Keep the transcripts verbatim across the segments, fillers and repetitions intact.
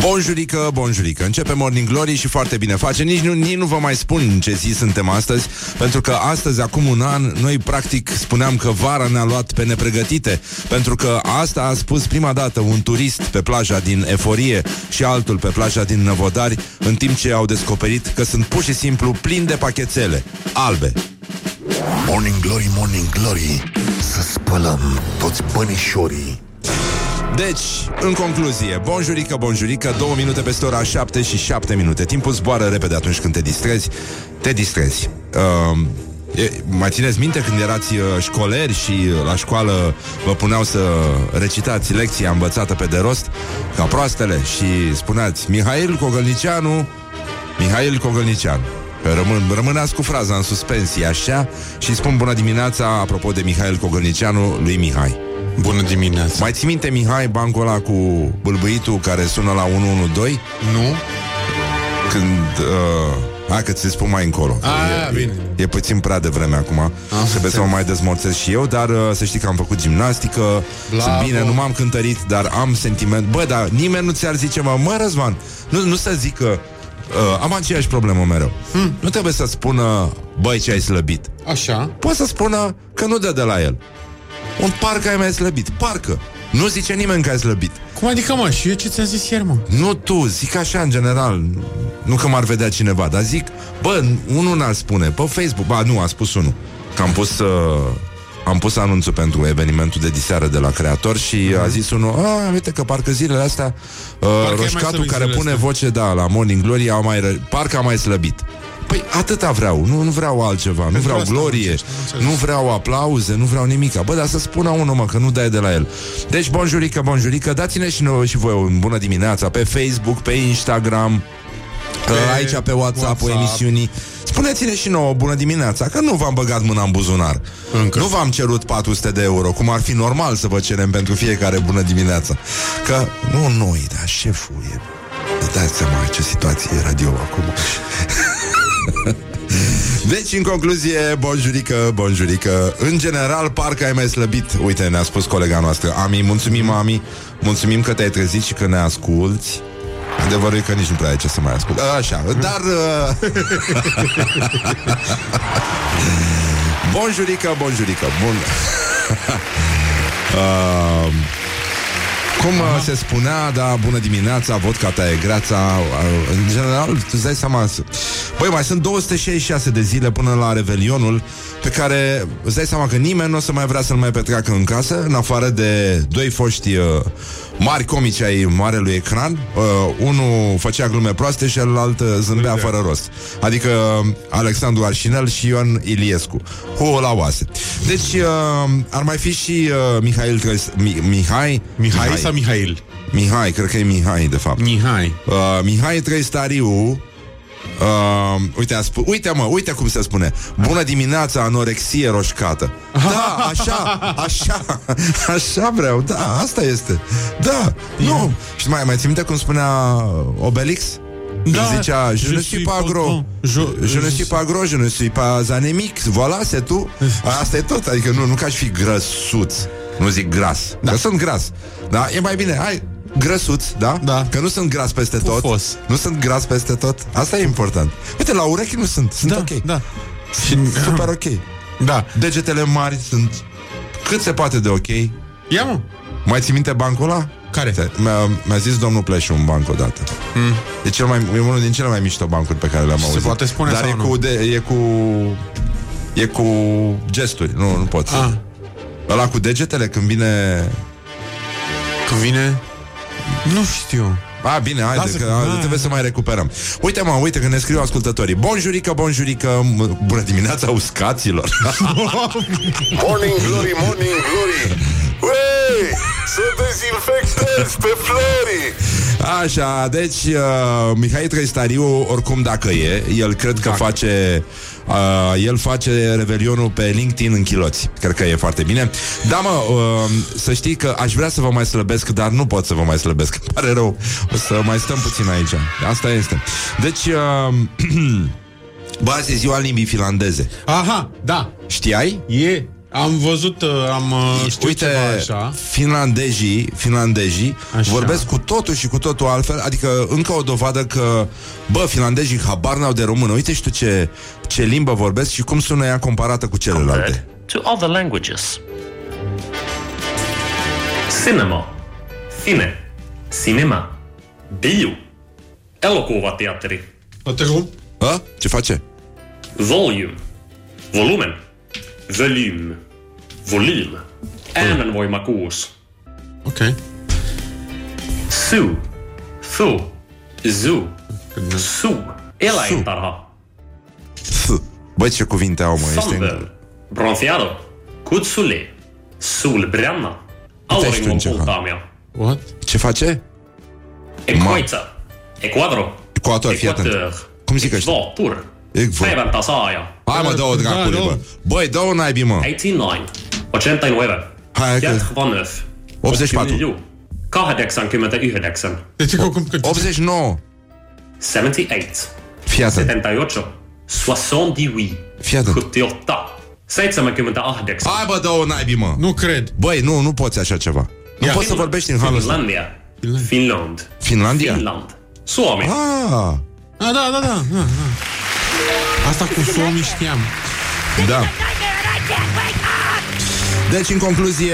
Bonjurică, bonjurică. Începe Morning Glory și foarte bine face. Nici nu, nici nu vă mai spun în ce zi suntem astăzi, pentru că astăzi, acum un an, noi practic spuneam că vara ne-a luat pe nepregătite, pentru că asta a spus prima dată un turist pe plaja din Eforie și altul pe plaja din Năvodari, în timp ce au descoperit că sunt pur și simplu plini de pachețele albe. Morning Glory, Morning Glory, să spălăm toți bănișorii. Deci, în concluzie, bonjurică, bonjurică, două minute peste ora șapte și șapte minute. Timpul zboară repede atunci când te distrezi. Te distrezi. Uh, e, mai țineți minte când erați uh, școleri și uh, la școală vă puneau să recitați lecția învățată pe de rost, ca proastele, și spuneați Mihail Kogălniceanu, Mihail Kogălniceanu. Rămân, rămâneați cu fraza în suspensie, așa, și spun bună dimineața, apropo de Mihail Kogălniceanu, lui Mihai. Bună dimineața. Mai ții minte, Mihai, bancul ăla cu bâlbâitul care sună la unu unu doi? Nu. Când... Uh, hai că ți se spun mai încolo. A, e, bine. E, e puțin prea devreme acum. A, trebuie să mă mai dezmorțesc și eu, dar uh, să știi că am făcut gimnastică. Bravo. Sunt bine, nu m-am cântărit, dar am sentiment. Bă, dar nimeni nu ți-ar zice, mă, mă Răzvan, nu, nu să zică uh, am aceeași problemă mereu. Hmm. Nu trebuie să spună, băi, ce ai slăbit. Așa. Poți să spună că nu dă de la el. Un parcă ai mai slăbit, parcă. Nu zice nimeni că ai slăbit. Cum adică, mă, și eu ce ți-am zis ieri, mă? Nu tu, zic așa în general. Nu că m-ar vedea cineva, dar zic, bă, unul n-ar spune, pe Facebook. Ba, nu, a spus unul. Că am pus, uh, am pus anunțul pentru evenimentul de diseară de la Creator și mm-hmm. a zis unul, a, uite că parcă zilele astea uh, parcă Roșcatul care pune astea. voce, da, la Morning Glory a mai ră... parcă a mai slăbit. Păi atâta vreau, nu, nu vreau altceva. Pentru nu vreau glorie, nu, nu vreau aplauze, nu vreau nimica. Bă, dar să spună unul, mă, că nu dai de la el. Deci, bonjurică, bonjurică, dați-ne și noi și voi un bună dimineața pe Facebook, pe Instagram, pe aici pe WhatsApp, WhatsApp. emisiunii. Spuneți-ne și nouă bună dimineața, că nu v-am băgat mâna în buzunar. Încă. Nu v-am cerut patru sute de euro, cum ar fi normal să vă cerem pentru fiecare bună dimineața. Că nu noi, dar șeful e... Dați seama ce situație e radio acum. Deci, în concluzie, bonjurică, bonjurică. În general, parcă ai mai slăbit. Uite, ne-a spus colega noastră Ami, mulțumim, Ami, mulțumim că te-ai trezit și că ne asculti. Adevărul e că nici nu prea ai ce să mai ascult. Așa, dar... Uh... Bonjurică, bonjurică. Bun. uh... Cum Aha. se spunea, da, bună dimineața, vodka ta e greața. În general, tu-ți dai seama. Băi, mai sunt două sute șaizeci și șase de zile până la Revelionul, pe care îți dai seama că nimeni nu o să mai vrea să-l mai petreacă în casă, în afară de doi foști uh, mari comici ai marelui ecran. uh, Unul făcea glume proaste și celălalt zâmbea Uite. fără rost. Adică uh, Alexandru Arșinel și Ion Iliescu. Ho la oase. Deci uh, ar mai fi și uh, Mihail Trăis- Mi- Mihai Mihai sau Mihail? Mihai, cred că e Mihai, de fapt. Mihai. Uh, Mihai Trăistariu. Uh, uite, a sp- uite, mă, uite cum se spune. Bună dimineața, anorexie roșcată. Da, așa, așa. Așa vreau, da, asta este. Da, yeah. nu. Și mai, mai ții minte cum spunea Obelix? Da, îmi zicea, je ne suis pas gros, je ne suis pas gros, je ne suis pas anémique. Voilà, c'est tout. Asta e tot, adică nu, nu că aș fi grăsuț. Nu zic gras, da. Că sunt gras. Da, e mai bine, hai, grăsuț, da? Da. Că nu sunt gras peste Pufos. tot. Nu sunt gras peste tot, asta e important. Uite, la urechi nu sunt, sunt da, ok da. Sunt super ok. Da. Degetele mari sunt cât se poate de ok. Ia, mă. Mai ții minte bancul ăla? Care? Mi-a, mi-a zis domnul Pleșu un banc odată. Mm. E, cel mai, e unul din cele mai mișto bancuri pe care le-am auzit. Se poate spune. Dar sau e, nu? Cu de, e cu E cu gesturi, nu, nu pot ah. Ăla cu degetele când vine Când vine nu știu. A, bine, haide, Lasă, că a, trebuie să mai recuperăm. Uite, mă, uite că ne scriu ascultătorii. Bonjurică, bonjurică, bună dimineața uscaților. Morning Glory, Morning Glory. Uei, să dezinfectezi pe florii. Așa, deci uh, Mihai Trăistariu, oricum dacă e, el cred că face uh, el face revelionul pe LinkedIn în chiloți. Cred că e foarte bine. Da, mă, uh, să știi că aș vrea să vă mai slăbesc, dar nu pot să vă mai slăbesc. Pare rău, o să mai stăm puțin aici. Asta este. Deci... Uh, Bă, azi e ziua limbii finlandeze. Aha, da. Știai? E... Am văzut, am știut. Uite, ceva așa. finlandezii, finlandezii așa. vorbesc cu totul și cu totul altfel. Adică încă o dovadă că, bă, finlandezii habar n-au de română. Uite și tu ce, ce limbă vorbesc și cum sună ea comparată cu celelalte. To other languages. Cinema. Cine. Cinema. Bio. Elocuvateatri. A? Ce face? Volume. Volumen. Volym. Volym. Äänenvoimakkuus. Okei. Okay. Zoo. Zoo. Zoo. Zoo. Eläintarha. Băi, ce cuvinte au, mă, ești în... Bronfiado. Kutsule. Solbränna. Auringon kultaamia. What? Ce face? Ecoiță. Ecuador. Ecuador, fii atent. Cum zic ăștia? Pur. Päivän tasaaja. Hai, mă, dă-o dracului, bă. Băi, dă-o naibii, mă. optzeci și nouă. optzeci și patru. optzeci și nouă. șaptezeci și opt. Fii atent. șaptezeci și opt. șaptezeci și opt. șaptezeci și opt. Hai, bă, dă-o naibii, mă. Nu cred. Băi, nu, nu poți așa ceva. Nu poți să vorbești în halul ăsta. Finland. Finlandia? Finland. Suomi. Ah, da, da, da, da. Asta cu Suomi știam. Da. Deci, în concluzie,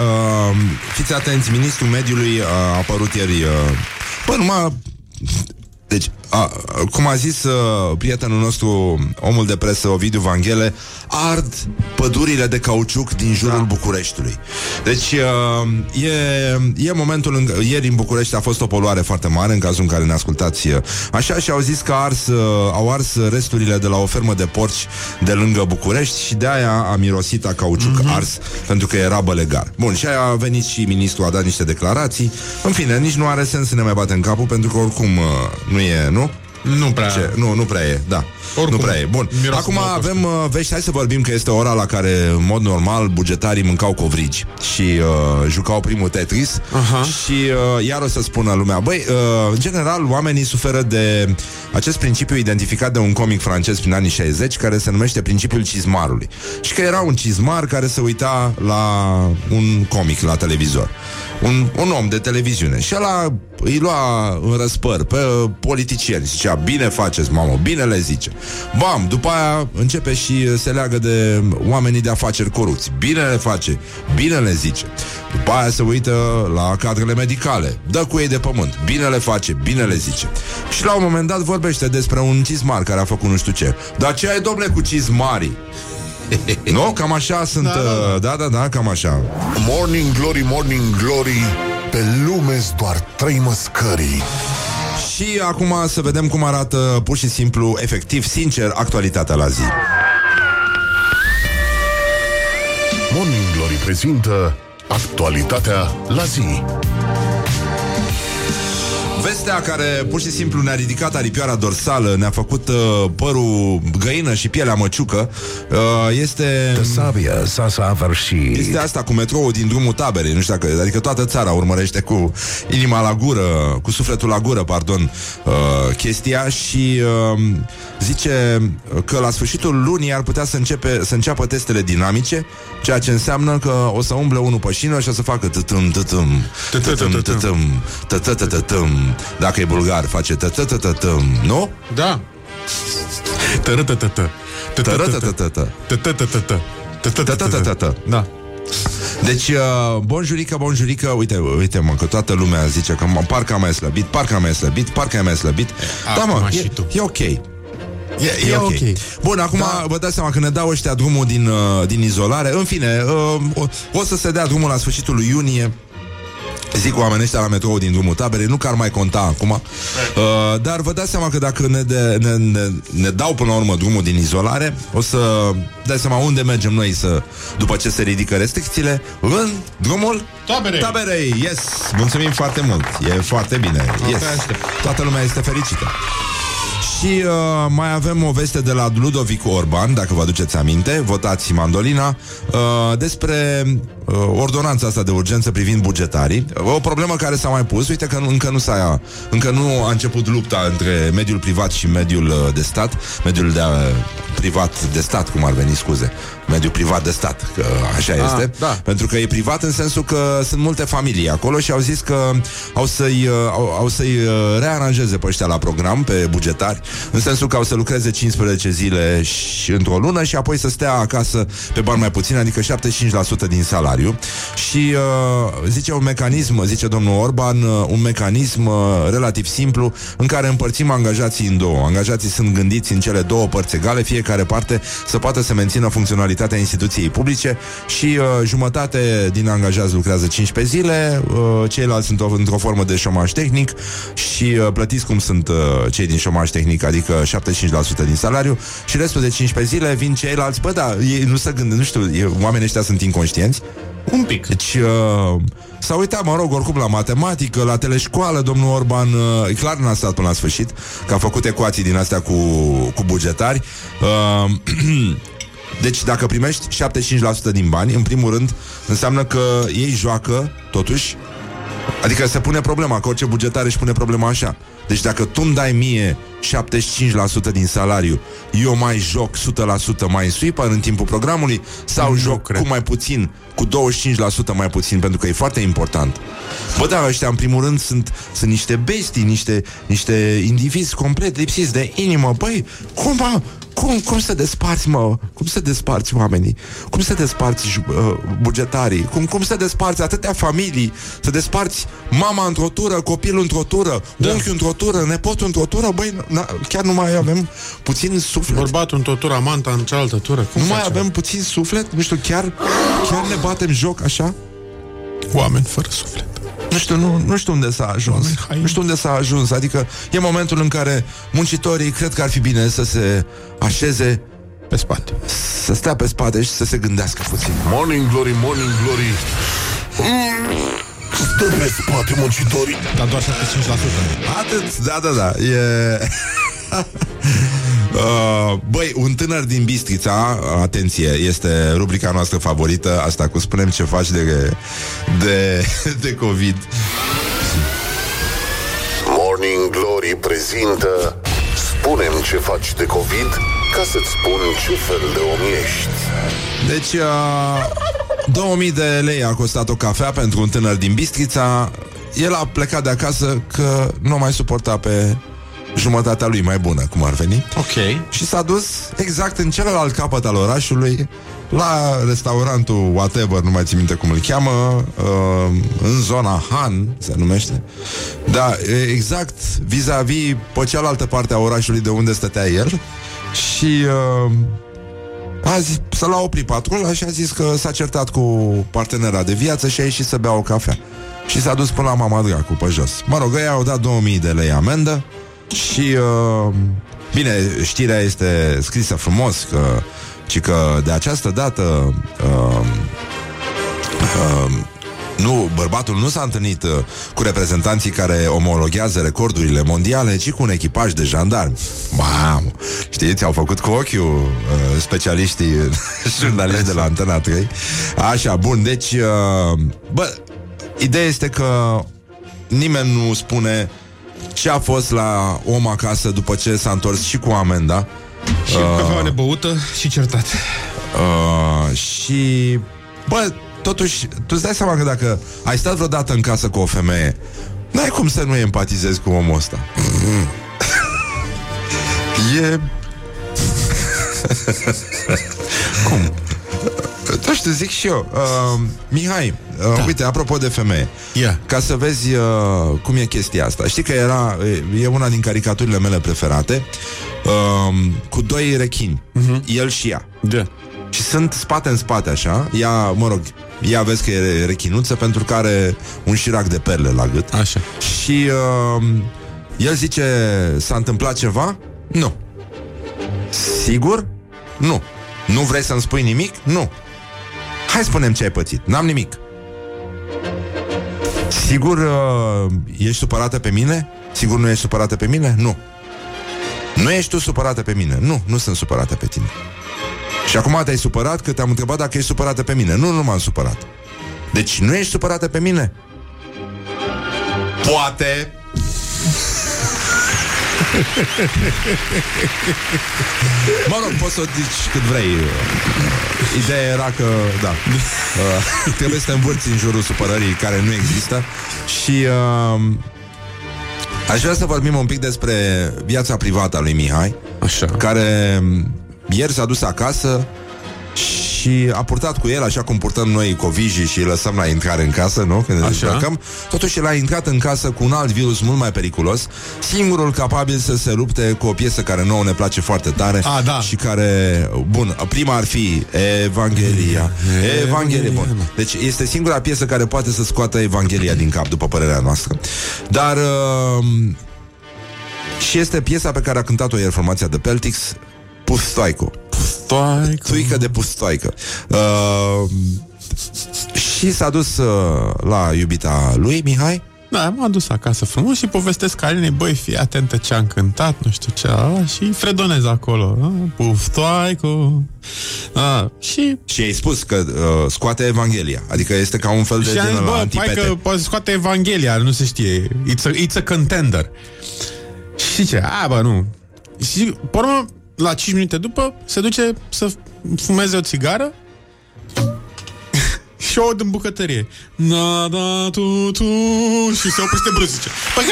uh, fiți atenți, ministrul mediului a apărut ieri. Uh, bă, numai... Deci, a, cum a zis uh, prietenul nostru, omul de presă, Ovidiu Vanghele, ard pădurile de cauciuc din jurul da. Bucureștiului. Deci, uh, e, e momentul, în, ieri în București a fost o poluare foarte mare, în cazul în care ne ascultați uh, așa, și au zis că ars, uh, au ars resturile de la o fermă de porci de lângă București și de aia a mirosit a cauciuc mm-hmm. ars, pentru că era bălegar. Bun, și aia a venit și ministrul, a dat niște declarații. În fine, nici nu are sens să ne mai batem capul, pentru că oricum uh, nu e, nu? Nu prea. Ce? Nu, nu prea e, da. Oricum, nu prea e. Bun. Acum avem uh, vești, hai să vorbim că este ora la care, în mod normal, bugetarii mâncau covrigi și uh, jucau primul Tetris. Aha. Și uh, iar o să spună lumea, băi, în uh, general, oamenii suferă de acest principiu identificat de un comic francez prin anii șaizeci, care se numește principiul cizmarului. Și că era un cizmar care se uita la un comic la televizor. Un, un om de televiziune. Și ăla îi lua în răspăr pe politicieni. Zicea, bine faceți, mamă, bine le zice. Bam, după aia începe și se leagă de oamenii de afaceri corupți. Bine le face, bine le zice. După aia se uită la cadrele medicale. Dă cu ei de pământ. Bine le face, bine le zice. Și la un moment dat vorbește despre un cizmar care a făcut nu știu ce. Dar ce ai, domnule, cu cizmarii? Nu? Cam așa sunt... Da da. da, da, da, cam așa. Morning Glory, Morning Glory, pe lume-s doar trei măscării. Și acum să vedem cum arată pur și simplu, efectiv, sincer, actualitatea la zi. Morning Glory prezintă actualitatea la zi. Vestea care pur și simplu ne-a ridicat aripioara dorsală, ne-a făcut uh, părul găină și pielea măciucă, uh, este... Este asta cu metroul din Drumul Taberei, nu știu dacă... Adică toată țara urmărește cu inima la gură, cu sufletul la gură, pardon, uh, chestia și uh, zice că la sfârșitul lunii ar putea să, începe, să înceapă testele dinamice, ceea ce înseamnă că o să umble unul pe șină și o să facă tătâm, tătâm, tătâm, tătâm, tătâm, tătâm. Dacă e bulgar, face tătătătătăm, nu? Da. Tărătătătă. Tărătătătătă. Tătătătătă. Tătătătătă. Da. Deci, bonjurică, bonjurică, uite, uite, mă, că toată lumea zice că parcă am mai slăbit, parcă am mai slăbit, parcă am mai slăbit. Da, mă, e ok. E, e okay. ok. Bun, acum da. vă dați seama că ne dau ăștia drumul din, din izolare. În fine, o, o să se dea drumul la sfârșitul lui iunie. Zic oamenii ăștia la metrou din Drumul Taberei. Nu că ar mai conta acum, uh, dar vă dați seama că dacă ne, de, ne, ne, ne dau până la urmă drumul din izolare, o să dați seama unde mergem noi să, după ce se ridică restricțiile. În Drumul Taberei, Taberei. Yes, mulțumim foarte mult. E foarte bine, yes. Toată lumea este fericită. Și uh, mai avem o veste de la Ludovic Orban, dacă vă aduceți aminte, votați mandolina, uh, despre uh, ordonanța asta de urgență privind bugetarii. O problemă care s-a mai pus, uite că încă nu s-a încă nu a început lupta între mediul privat și mediul de stat, mediul de privat de stat, cum ar veni, scuze. Mediul privat de stat, că așa a, este, da. Pentru că e privat în sensul că sunt multe familii acolo și au zis că au să-i, au, au să-i rearanjeze pe ăștia la program, pe bugetari, în sensul că au să lucreze cincisprezece zile și, într-o lună, și apoi să stea acasă pe bani mai puțin, adică șaptezeci și cinci la sută din salariu. Și uh, zice un mecanism, zice domnul Orban, un mecanism uh, relativ simplu în care împărțim angajații în două. Angajații sunt gândiți în cele două părți egale, fiecare parte să poată să mențină funcționalitatea instituției publice și uh, jumătate din angajați lucrează cincisprezece zile, uh, ceilalți sunt o, într-o formă de șomaj tehnic și uh, plătiți cum sunt uh, cei din șomaj tehnic, adică șaptezeci și cinci la sută din salariu, și restul de cincisprezece zile vin ceilalți. Bă, da, ei nu se gândesc, nu știu, e, oamenii ăștia sunt inconștienți. Un pic. Deci, uh, s-a uitat, mă rog, oricum la matematică, la teleșcoală, domnul Orban, uh, clar n-a stat până la sfârșit, că a făcut ecuații din astea cu, cu bugetari. Uh, Deci dacă primești șaptezeci și cinci la sută din bani, în primul rând, înseamnă că ei joacă, totuși. Adică se pune problema, că orice bugetar își pune problema așa. Deci dacă tu îmi dai mie șaptezeci și cinci la sută din salariu, eu mai joc o sută la sută mai în sweeper în timpul programului, sau nu joc cred. Cu mai puțin, cu douăzeci și cinci la sută mai puțin, pentru că e foarte important. Bă, da, ăștia în primul rând sunt, sunt niște bestii, niște, niște indivizi complet lipsiți de inimă. Băi, cum, mă, cum, cum se desparți, mă? Cum se desparți oamenii? Cum se desparți uh, bugetarii? Cum, cum se desparți atâtea familii? Se desparți mama într-o tură, copilul într-o tură, da. Unchiul într-o tură, nepotul într-o tură, băi, na, chiar nu mai avem puțin suflet. Bărbatul într-o tură, amanta în cealaltă tură. Cum nu mai avem puțin suflet? Nu știu, chiar, chiar ne batem joc așa? Oameni fără suflet. Nu știu, nu, nu știu unde s-a ajuns. Nu știu unde s-a ajuns. Adică e momentul în care muncitorii cred că ar fi bine să se așeze pe spate. Să stea pe spate și să se gândească puțin. Morning Glory, Morning Glory. Mm. Stă pe spate, muncitorii. Dar doar șaptezeci și cinci la sută. Atât, da, da, da. E... uh, băi, un tânăr din Bistrița, atenție, este rubrica noastră favorită, asta cu spunem ce faci de, de, de COVID. Morning Glory prezintă Spunem ce faci de COVID, ca să-ți spun ce fel de om ești. Deci... Uh... două mii de lei a costat o cafea pentru un tânăr din Bistrița. El a plecat de acasă că nu mai suporta pe jumătatea lui mai bună, cum ar veni. Ok. Și s-a dus exact în celălalt capăt al orașului, la restaurantul whatever, nu mai țin minte cum îl cheamă, în zona Han, se numește. Da, exact vis-a-vis pe cealaltă parte a orașului de unde stătea el. Și... a zis, să l-a oprit patrula și a zis că s-a certat cu partenera de viață și a ieșit să bea o cafea. Și s-a dus până la mama dracu, pe jos. Mă rog, ei au dat două mii de lei amendă și, uh, bine, știrea este scrisă frumos, că, ci că de această dată uh, uh, nu, bărbatul nu s-a întâlnit uh, cu reprezentanții care omologează recordurile mondiale, ci cu un echipaj de jandarmi. Mamă! Știți, au făcut cu ochiul uh, specialiștii jurnaliști de la Antena trei. Așa, bun, deci uh, bă, ideea este că nimeni nu spune ce a fost la om acasă după ce s-a întors și cu amenda. Și uh, cu cafea nebăută și certat. Uh, și, bă, totuși, tu îți dai seama că dacă ai stat vreodată în casă cu o femeie, n-ai cum să nu empatizezi cu omul ăsta. Mm-hmm. E... cum? Tu știu, zic și eu. Uh, Mihai, uh, da. Uite, apropo de femeie, yeah. Ca să vezi uh, cum e chestia asta. Știi că era, e una din caricaturile mele preferate, uh, cu doi rechini, mm-hmm. El și ea. Da. Și sunt spate în spate, așa. Ea, mă rog, ea vezi că e rechinuță, pentru că are un șirac de perle la gât. Așa. Și uh, el zice, s-a întâmplat ceva? Nu. Sigur? Nu. Nu vrei să-mi spui nimic? Nu. Hai, spune-mi ce ai pățit. N-am nimic. Sigur uh, ești supărată pe mine? Sigur nu ești supărată pe mine? Nu. Nu ești tu supărată pe mine. Nu, nu sunt supărată pe tine. Și acum te-ai supărat că te-am întrebat dacă ești supărată pe mine. Nu, nu m-am supărat. Deci nu ești supărată pe mine? Poate. Mă rog, poți să o zici cât vrei. Ideea era că, da, uh, trebuie să te învârți în jurul supărării care nu există. Și uh, aș vrea să vorbim un pic despre viața privată a lui Mihai. Așa. Care ieri s-a dus acasă și a purtat cu el, așa cum purtăm noi covijii și îi lăsăm la intrare în casă, nu? Când ne dezbrăcăm. Totuși el a intrat în casă cu un alt virus mult mai periculos, singurul capabil să se lupte cu o piesă care nouă ne place foarte tare. A, da. Și care, bun, prima ar fi Evanghelia. Evanghelia, bun. Deci este singura piesă care poate să scoată Evanghelia din cap, după părerea noastră. Dar uh, și este piesa pe care a cântat-o ieri formația The Peltics, Pustoico. Pustoico. Tuică de Pustoico. Uh, și s-a dus uh, la iubita lui, Mihai. Da, m-a dus acasă frumos și povestesc Carinei, băi, fii atentă ce am cântat, nu știu ce, a, și fredonez acolo. A, Puftoaicu. A, și... și ai spus că uh, scoate Evanghelia, adică este ca un fel de... Și am zis, bă, antipete. Hai că poate scoate Evanghelia, nu se știe, it's a, it's a contender. Și ce? A, bă, nu. Și, pe urmă, la cinci minute după, se duce să fumeze o țigară și o aud în bucătărie. Na, da, tu, tu... Și se oprește brusc, zice. Păi,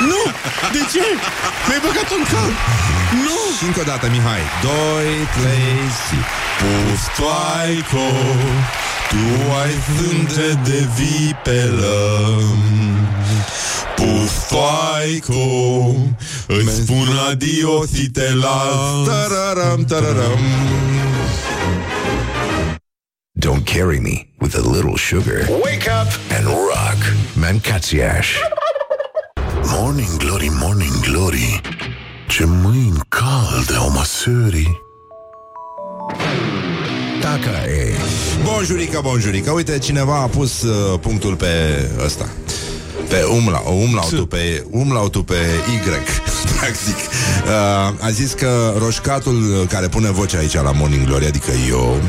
nu! De ce? Mi-ai băgat-o în cap! Nu! Și încă o dată, Mihai. doi, trei, și... Puftoaico, tu ai zândre de vipelă. Puftoaico, îți spun adio si te las. Tararam, tararam. Don't carry me with a little sugar. Wake up and rock, Mancațiaș. Morning glory, morning glory, ce mâini calde o măsării. Taca e. Bonjurica, bonjurica. Uite, cineva a pus uh, punctul pe ăsta. Pe umla, umlautul pe, umlautul pe Y, practic. Uh, a zis că roșcatul care pune vocea aici la Morning Glory, adică eu,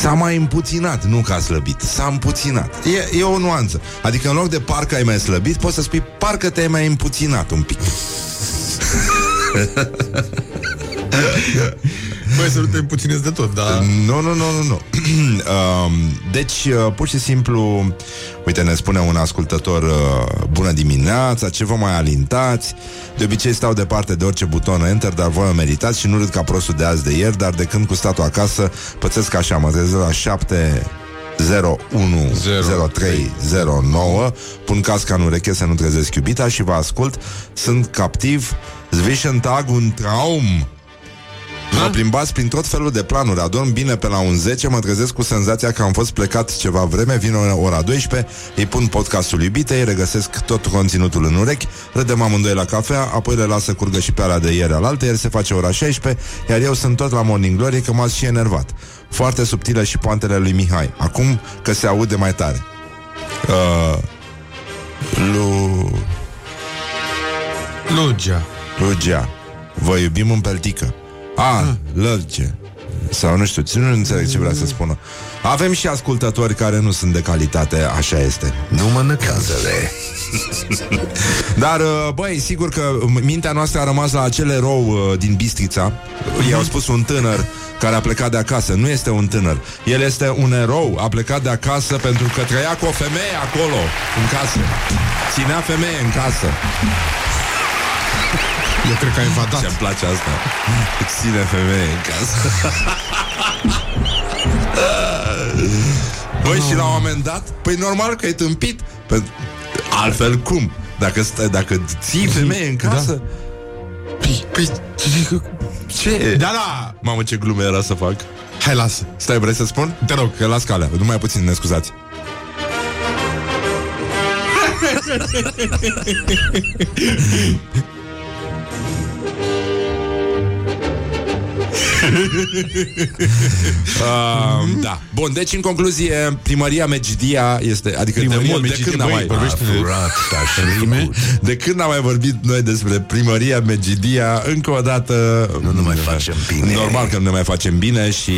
s-a mai împuținat, nu că a slăbit, s-a împuținat. E, e o nuanță. Adică în loc de parcă ai mai slăbit, poți să spui parcă te-ai mai împuținat un pic. Băi, să nu te împuținezi de tot, da? Nu, nu, nu, nu, nu. Deci, pur și simplu, uite, ne spune un ascultător, bună dimineața, ce vă mai alintați? De obicei stau departe de orice buton enter, dar voi o meritați și nu râd ca prostul de azi de ieri, dar de când cu statul acasă, pățesc așa, mă trezesc la șapte... zero unu zero trei zero nouă. Pun casca în ureche să nu trezesc iubita și vă ascult. Sunt captiv. Zwischen Tag und Traum. Mă plimbați prin tot felul de planuri. Adorm bine pe la un zece. Mă trezesc cu senzația că am fost plecat ceva vreme. Vin ora douăsprezece. Îi pun podcastul iubitei. Regăsesc tot conținutul în urechi. Râdem amândoi la cafea. Apoi le lasă curgă și pe alea de ieri alaltă. Ieri se face ora șaisprezece. Iar eu sunt tot la Morning Glory că m-ați și enervat. Foarte subtilă și poantele lui Mihai. Acum că se aude mai tare. Uh, Lu... Lugea. Lugea. Vă iubim în peltică. A, lălge. Sau nu știu, nu înțeleg ce vrea să spună. Avem și ascultători care nu sunt de calitate, așa este. Nu mă năcază-le. Dar, băi, sigur că mintea noastră a rămas la acel erou din Bistrița. I-au spus un tânăr care a plecat de acasă. Nu este un tânăr, el este un erou. A plecat de acasă pentru că trăia cu o femeie acolo, în casă. Ținea femeie în casă. Eu cred că a invadat. Ce-mi place asta. Ține femeie în casă. Băi, oh. Și la un moment dat, păi normal că e tâmpit. Pe... altfel cum? Dacă, stă, dacă ții femeie în casă, da. Păi, păi, ce? Da, da. Mamă, ce glume era să fac. Hai, lasă. Stai, vrei să spun? Te rog, că las calea. Numai puțin, ne scuzați. uh, da. Bun, deci în concluzie, primăria Medgidia este, adică primăria de mult, Medgidia, de când n-am mai apurat, așa, de când n-am mai vorbit noi despre primăria Medgidia, încă o dată nu ne mai facem bine. Normal că nu ne mai facem bine și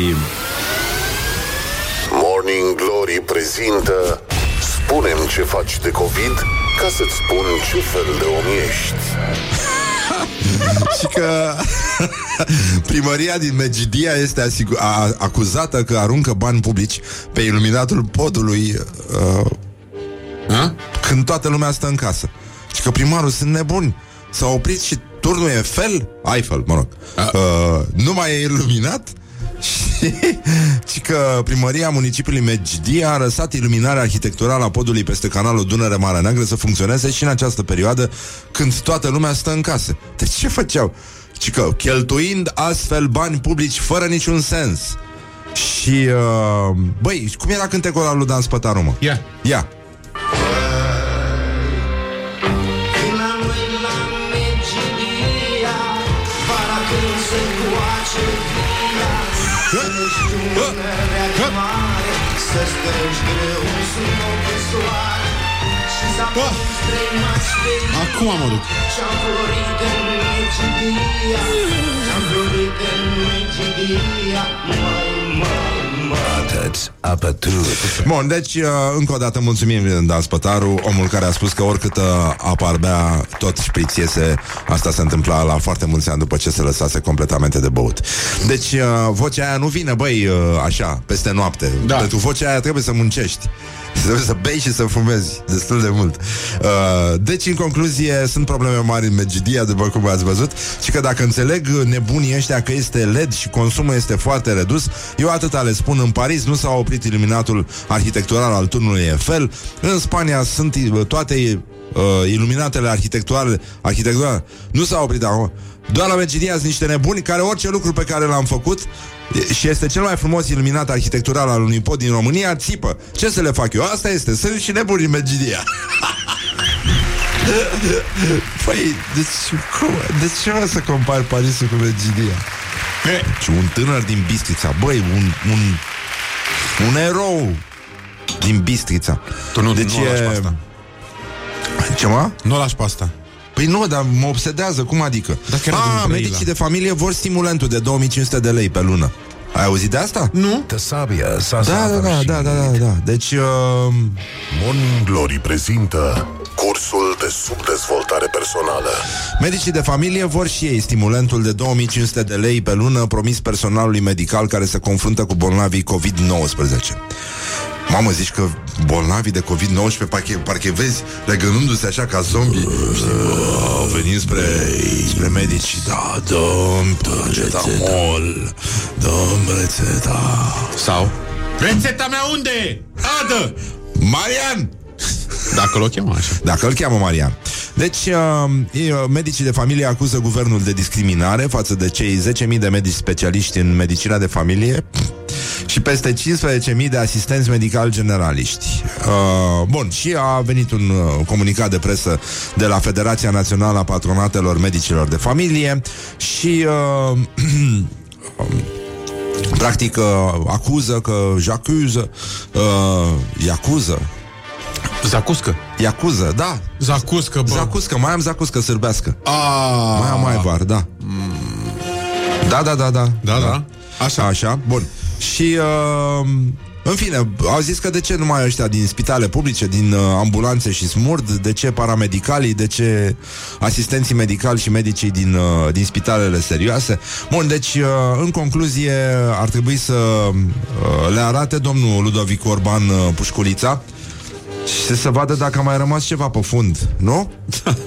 Morning Glory prezintă Spune-mi ce faci de COVID ca să-ți spun ce fel de om ești. Și că primăria din Medgidia este asigur- a- acuzată că aruncă bani publici pe iluminatul podului uh, huh? când toată lumea stă în casă. Și că primarul sunt nebuni. S-a oprit și turnul Eiffel, Eiffel, mă rog, uh, nu mai e iluminat. Și, și că primăria municipiului Medgidia a lăsat iluminarea arhitecturală a podului peste canalul Dunăre-Marea Neagră să funcționeze și în această perioadă când toată lumea stă în casă. Deci ce făceau? Și că cheltuind astfel bani publici fără niciun sens. Și, uh, băi, cum era cântecul ăla lui Dan Spătaru, mă? Ia. Ia. Acum mă duc. Bun, deci încă o dată mulțumim Dan Spătaru, omul care a spus că oricâtă apar bea, tot șpriț iese. Asta se întâmpla la foarte mulți ani după ce se lăsase completamente de băut. Deci vocea aia nu vine, băi, așa, peste noapte, da. Pentru vocea aia trebuie să muncești, trebuie să bei și să fumezi destul de mult. Deci, în concluzie, sunt probleme mari în Medgidia, după cum ați văzut. Și că dacă înțeleg nebunii ăștia că este L E D și consumul este foarte redus, eu atâta le spun. În Paris nu s-a oprit iluminatul arhitectural al turnului Eiffel. În Spania sunt toate uh, iluminatele arhitecturale, arhitecturale nu s-a oprit acum. Doar la Medgidia sunt niște nebuni care orice lucru pe care l-am făcut, și este cel mai frumos iluminat arhitectural al unui pod din România, țipă. Ce să le fac eu? Asta este, sunt și nebuni în Medgidia. Păi, deci cum? De ce vreau să compar Parisul cu Medgidia? Și un tânăr din Bistrița, băi, un, un, un erou din Bistrița. Tu nu, deci, nu o lași pe asta. Ce, mă? Nu o lași pe asta. Păi nu, dar mă obsedează, cum adică? Ah, medicii de familie vor stimulentul de două mii cinci sute de lei pe lună. Ai auzit de asta? Nu? Da, da, da, da, da, da. Deci uh... Morning Glory prezintă cursul de subdezvoltare personală. Medicii de familie vor și ei stimulentul de două mii cinci sute de lei pe lună promis personalului medical care se confruntă cu bolnavii covid nouăsprezece. Mamă, zici că bolnavii de covid nouăsprezece parcă, parcă vezi legănându-se așa ca zombii. Au venit spre, spre medici. Da, dăm paracetamol. Dăm rețeta. Sau rețeta mea unde? Adă! Marian! Dacă îl cheamă așa. Dacă îl cheamă Marian. Deci, uh, medicii de familie acuză guvernul de discriminare față de cei zece mii de medici specialiști în medicina de familie și peste cincisprezece mii de asistenți medicali generaliști. Uh, bun, și a venit un uh, comunicat de presă de la Federația Națională a Patronatelor Medicilor de Familie și uh, um, practic uh, acuză că jacuză uh, iacuză Zacuscă. Iacuză, da. Zacuscă, bă. Zacuscă, mai am zacuscă sârbească. Aaaa. Mai am mai var, da. Da, da, da, da. Da, da. Așa, așa, bun. Și, uh, în fine, au zis că de ce numai ăștia din spitale publice, din uh, ambulanțe și smurd, de ce paramedicalii, de ce asistenții medicali și medicii din, uh, din spitalele serioase. Bun, deci, uh, în concluzie, ar trebui să uh, le arate domnul Ludovic Orban uh, pușculița și să vadă dacă a mai rămas ceva pe fund, nu?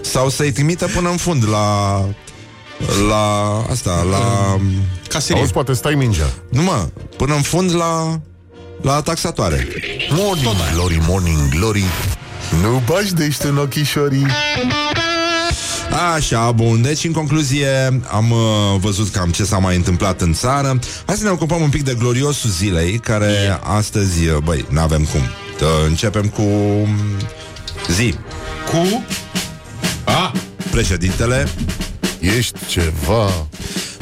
Sau să-i trimită până în fund la... la... asta, la... caserie. Auzi, poate stai mingea. Nu, mă, până în fund la... la taxatoare. Morning Glory, Morning Glory, nu bași dești în ochișorii. Așa, bun, deci în concluzie am uh, văzut cam ce s-a mai întâmplat în țară. Hai să ne ocupăm un pic de gloriosul zilei, care yeah. astăzi, băi, n-avem cum. Începem cu zi. Cu a președintele. Ești ceva.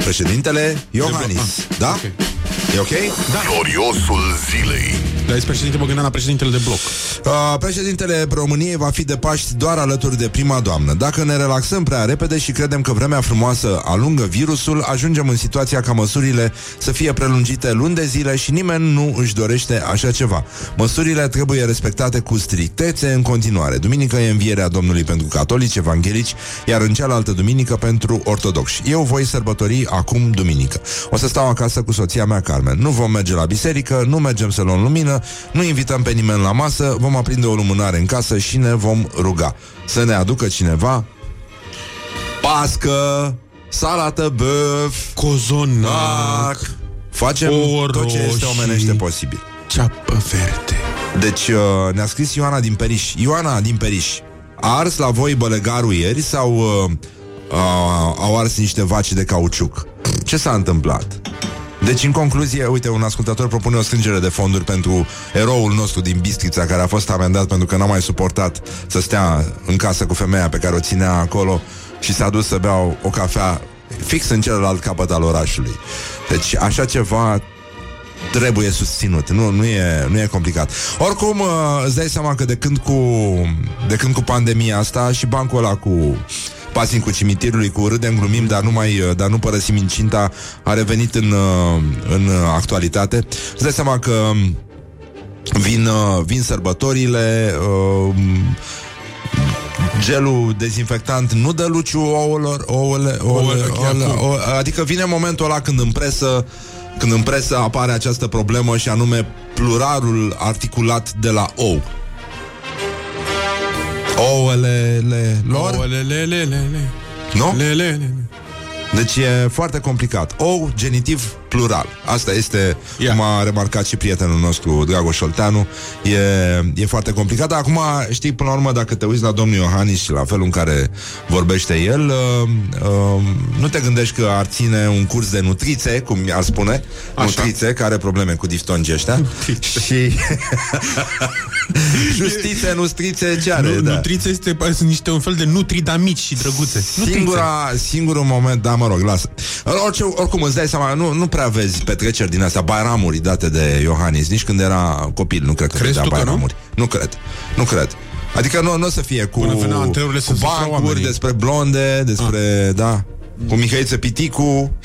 președintele Iohannis. Ah, da? Okay. E ok? Da. Gloriosul zilei. La ex președinte, mă gândeam la președintele de bloc. Uh, președintele României va fi de Paști doar alături de prima doamnă. Dacă ne relaxăm prea repede și credem că vremea frumoasă alungă virusul, ajungem în situația ca măsurile să fie prelungite luni de zile și nimeni nu își dorește așa ceva. Măsurile trebuie respectate cu strictețe în continuare. Duminică e învierea Domnului pentru catolici, evanghelici, iar în cealaltă duminică pentru ortodoxi. Eu voi sărbători acum duminică. O să stau acasă cu soția mea, Carmen. Nu vom merge la biserică, nu mergem să luăm lumină, nu invităm pe nimeni la masă, vom aprinde o lumânare în casă și ne vom ruga. Să ne aducă cineva pască, salată băf, cozonac, facem tot ce este omenește posibil. Ceapă verde. Deci uh, ne-a scris Ioana din Periș. Ioana din Periș. A ars la voi bălegarul ieri sau uh, uh, au ars niște vaci de cauciuc? Ce s-a întâmplat? Deci, în concluzie, uite, un ascultător propune o strângere de fonduri pentru eroul nostru din Bistrița, care a fost amendat pentru că n-a mai suportat să stea în casă cu femeia pe care o ținea acolo și s-a dus să bea o, o cafea fix în celălalt capăt al orașului. Deci, așa ceva trebuie susținut, nu, nu, e, nu e complicat. Oricum, îți dai seama că de când cu, de când cu pandemia asta și bancul ăla cu... Pasim cu cimitirului, cu râdem, glumim, dar nu, mai, dar nu părăsim incinta, a revenit în, în actualitate. Îți dai seama că vin, vin sărbătorile, uh, gelul dezinfectant nu dă luciu ouălor, ouăle, ouăle, ouăle, ouăle, adică vine momentul ăla când în presă când în presă apare această problemă și anume pluralul articulat de la ou. Ouălele lor? Ouălelelelele. Nu? Lelelele. Deci e foarte complicat. Ou, genitiv, plural. Asta este, yeah. Cum a remarcat și prietenul nostru, Dragoș Olteanu. E, e foarte complicat. Dar acum, știi, până la urmă, dacă te uiți la domnul Iohannis și la felul în care vorbește el, uh, uh, nu te gândești că ar ține un curs de nutrițe, cum ar spune. Așa. Nutrițe, care are probleme cu diftongii ăștia. Nutrițe. Și... Justițe, nutrițe, ce are? Nu, da. Nutrițe este, sunt niște un fel de nutridamici și drăguțe. Singura, singurul moment, da, mă rog, lasă. Orice, oricum, îți dai seama, nu, nu prea vezi petreceri din astea, bairamuri date de Iohannis, nici când era copil, nu cred că vedea bairamuri. Nu? nu cred, nu cred. Adică nu, nu o să fie cu, cu bancuri, despre blonde, despre, ah. da, cu Mihăiță Piticu,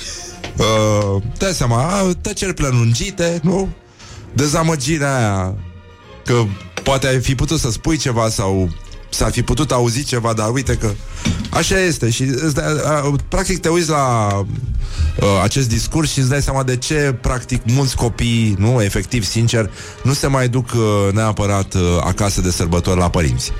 uh, dai seama, tăceri prelungite, nu? Dezamăgirea aia, că poate ai fi putut să spui ceva sau s-ar fi putut auzi ceva, dar uite că așa este și practic te uiți la uh, acest discurs și îți dai seama de ce practic mulți copii, nu, efectiv, sincer, nu se mai duc uh, neapărat uh, acasă de sărbători la părinți.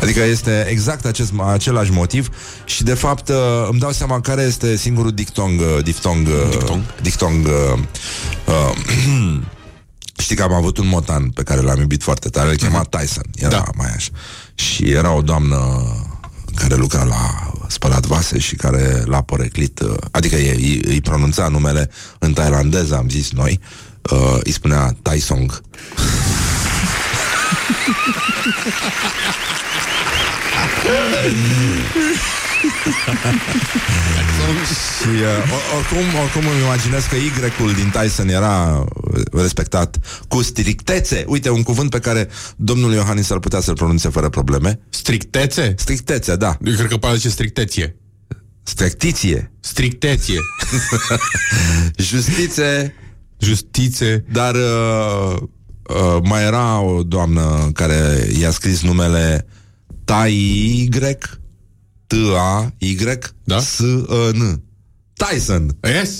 Adică este exact acest, același motiv și de fapt uh, îmi dau seama care este singurul dictong uh, dictong uh, dictong, dictong uh, uh, știi că am avut un motan pe care l-am iubit foarte tare, îl chema Tyson, era da. mai așa. Și era o doamnă care lucra la spălat vase și care l-a poreclit, adică ei, îi pronunța numele în tailandeză, am zis noi, uh, îi spunea Tyson. Și uh, oricum, oricum îmi imaginez că Y-ul din Tyson era respectat cu strictețe. Uite, un cuvânt pe care domnul Iohannis ar putea să-l pronunțe fără probleme. Strictețe? Strictețe, da. Eu cred că poate zice stricteție. Strictiție. Stricteție. Justițe. Justițe. Dar uh, uh, mai era o doamnă care i-a scris numele Tai Y T-A-Y, da? S-N Tyson. Yes.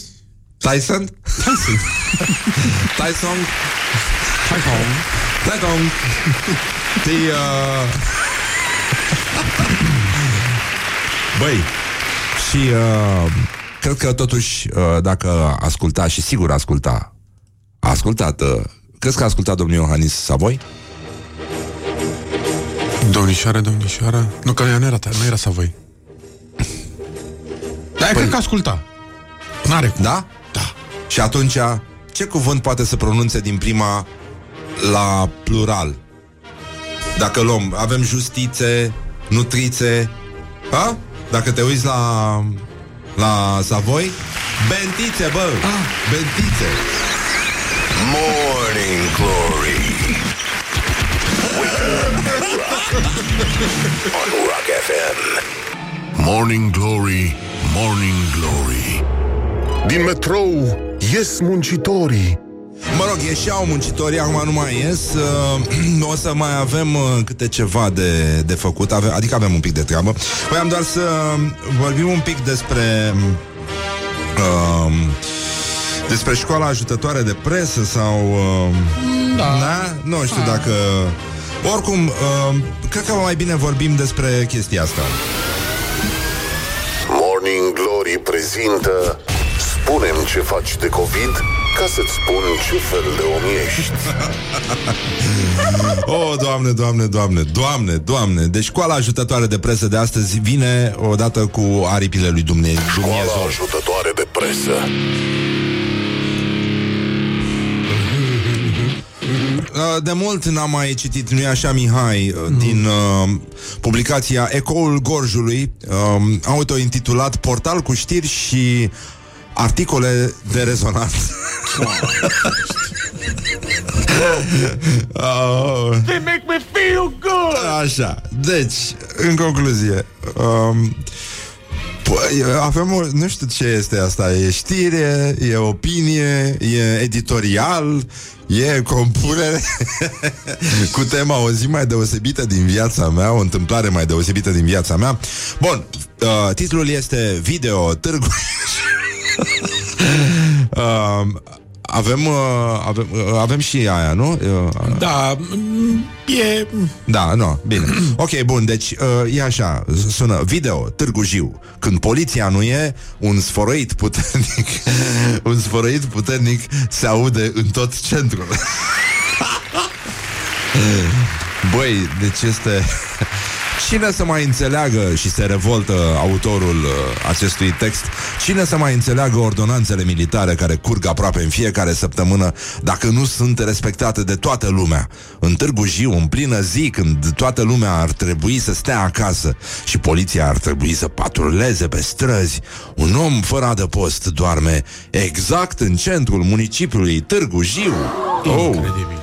Tyson? Tyson. Tyson. Tyson. Tyson. The, uh... Băi, și uh, cred că totuși uh, dacă asculta, și sigur asculta, a ascultat, uh, crezi că a ascultat domnul Iohannis Savoi? Domnișoară, domnișoară. Nu, că ea nu era, nu era Savoi. Dar păi... cred că asculta. N-are cum. Da? Da. Și atunci, ce cuvânt poate să pronunțe din prima la plural? Dacă luăm, avem justițe, nutrițe. Ha? Dacă te uiți la la Savoi, Bentițe, bă! Ah, bentițe! Morning Glory on Rock F M. Morning Glory, Morning Glory. Din metrou ies muncitorii. Mă rog, ieșeau muncitorii, acum nu mai ies. uh, O să mai avem uh, câte ceva de, de făcut, avem, adică avem un pic de treabă. Voiam doar să vorbim un pic despre uh, despre școala ajutătoare de presă sau uh, da. Na? Nu știu dacă... Oricum, uh, cred că mai bine vorbim despre chestia asta. Morning Glory prezintă Spune-mi ce faci de COVID ca să-ți spun ce fel de om ești. Oh, doamne, doamne, doamne, doamne, doamne. Deci școala ajutătoare de presă de astăzi vine odată cu aripile lui Dumnezeu. Școala ajutătoare de presă. De mult n-am mai citit, nu-i așa, Mihai, din uh, publicația Ecoul Gorjului, uh, autointitulat Portal cu știri și articole de rezonanță. uh, They make me feel good. Așa, deci, în concluzie, uh, avem o, nu știu ce este asta. E știre, e opinie, e editorial, e compunere cu tema o zi mai deosebită din viața mea, o întâmplare mai deosebită din viața mea. Bun, uh, titlul este Video Târgu uh, Avem, uh, avem, uh, avem și aia, nu? Uh, da, e... Da, nu, no, bine. Ok, bun, deci uh, e așa, sună Video Târgu Jiu. Când poliția nu e, un sfărăit puternic un sfărăit puternic se aude în tot centrul. Băi, deci este... Cine să mai înțeleagă, și se revoltă autorul uh, acestui text, cine să mai înțeleagă ordonanțele militare care curg aproape în fiecare săptămână dacă nu sunt respectate de toată lumea? În Târgu Jiu, în plină zi, când toată lumea ar trebui să stea acasă și poliția ar trebui să patruleze pe străzi, un om fără adăpost doarme exact în centrul municipiului Târgu Jiu. Incredibil.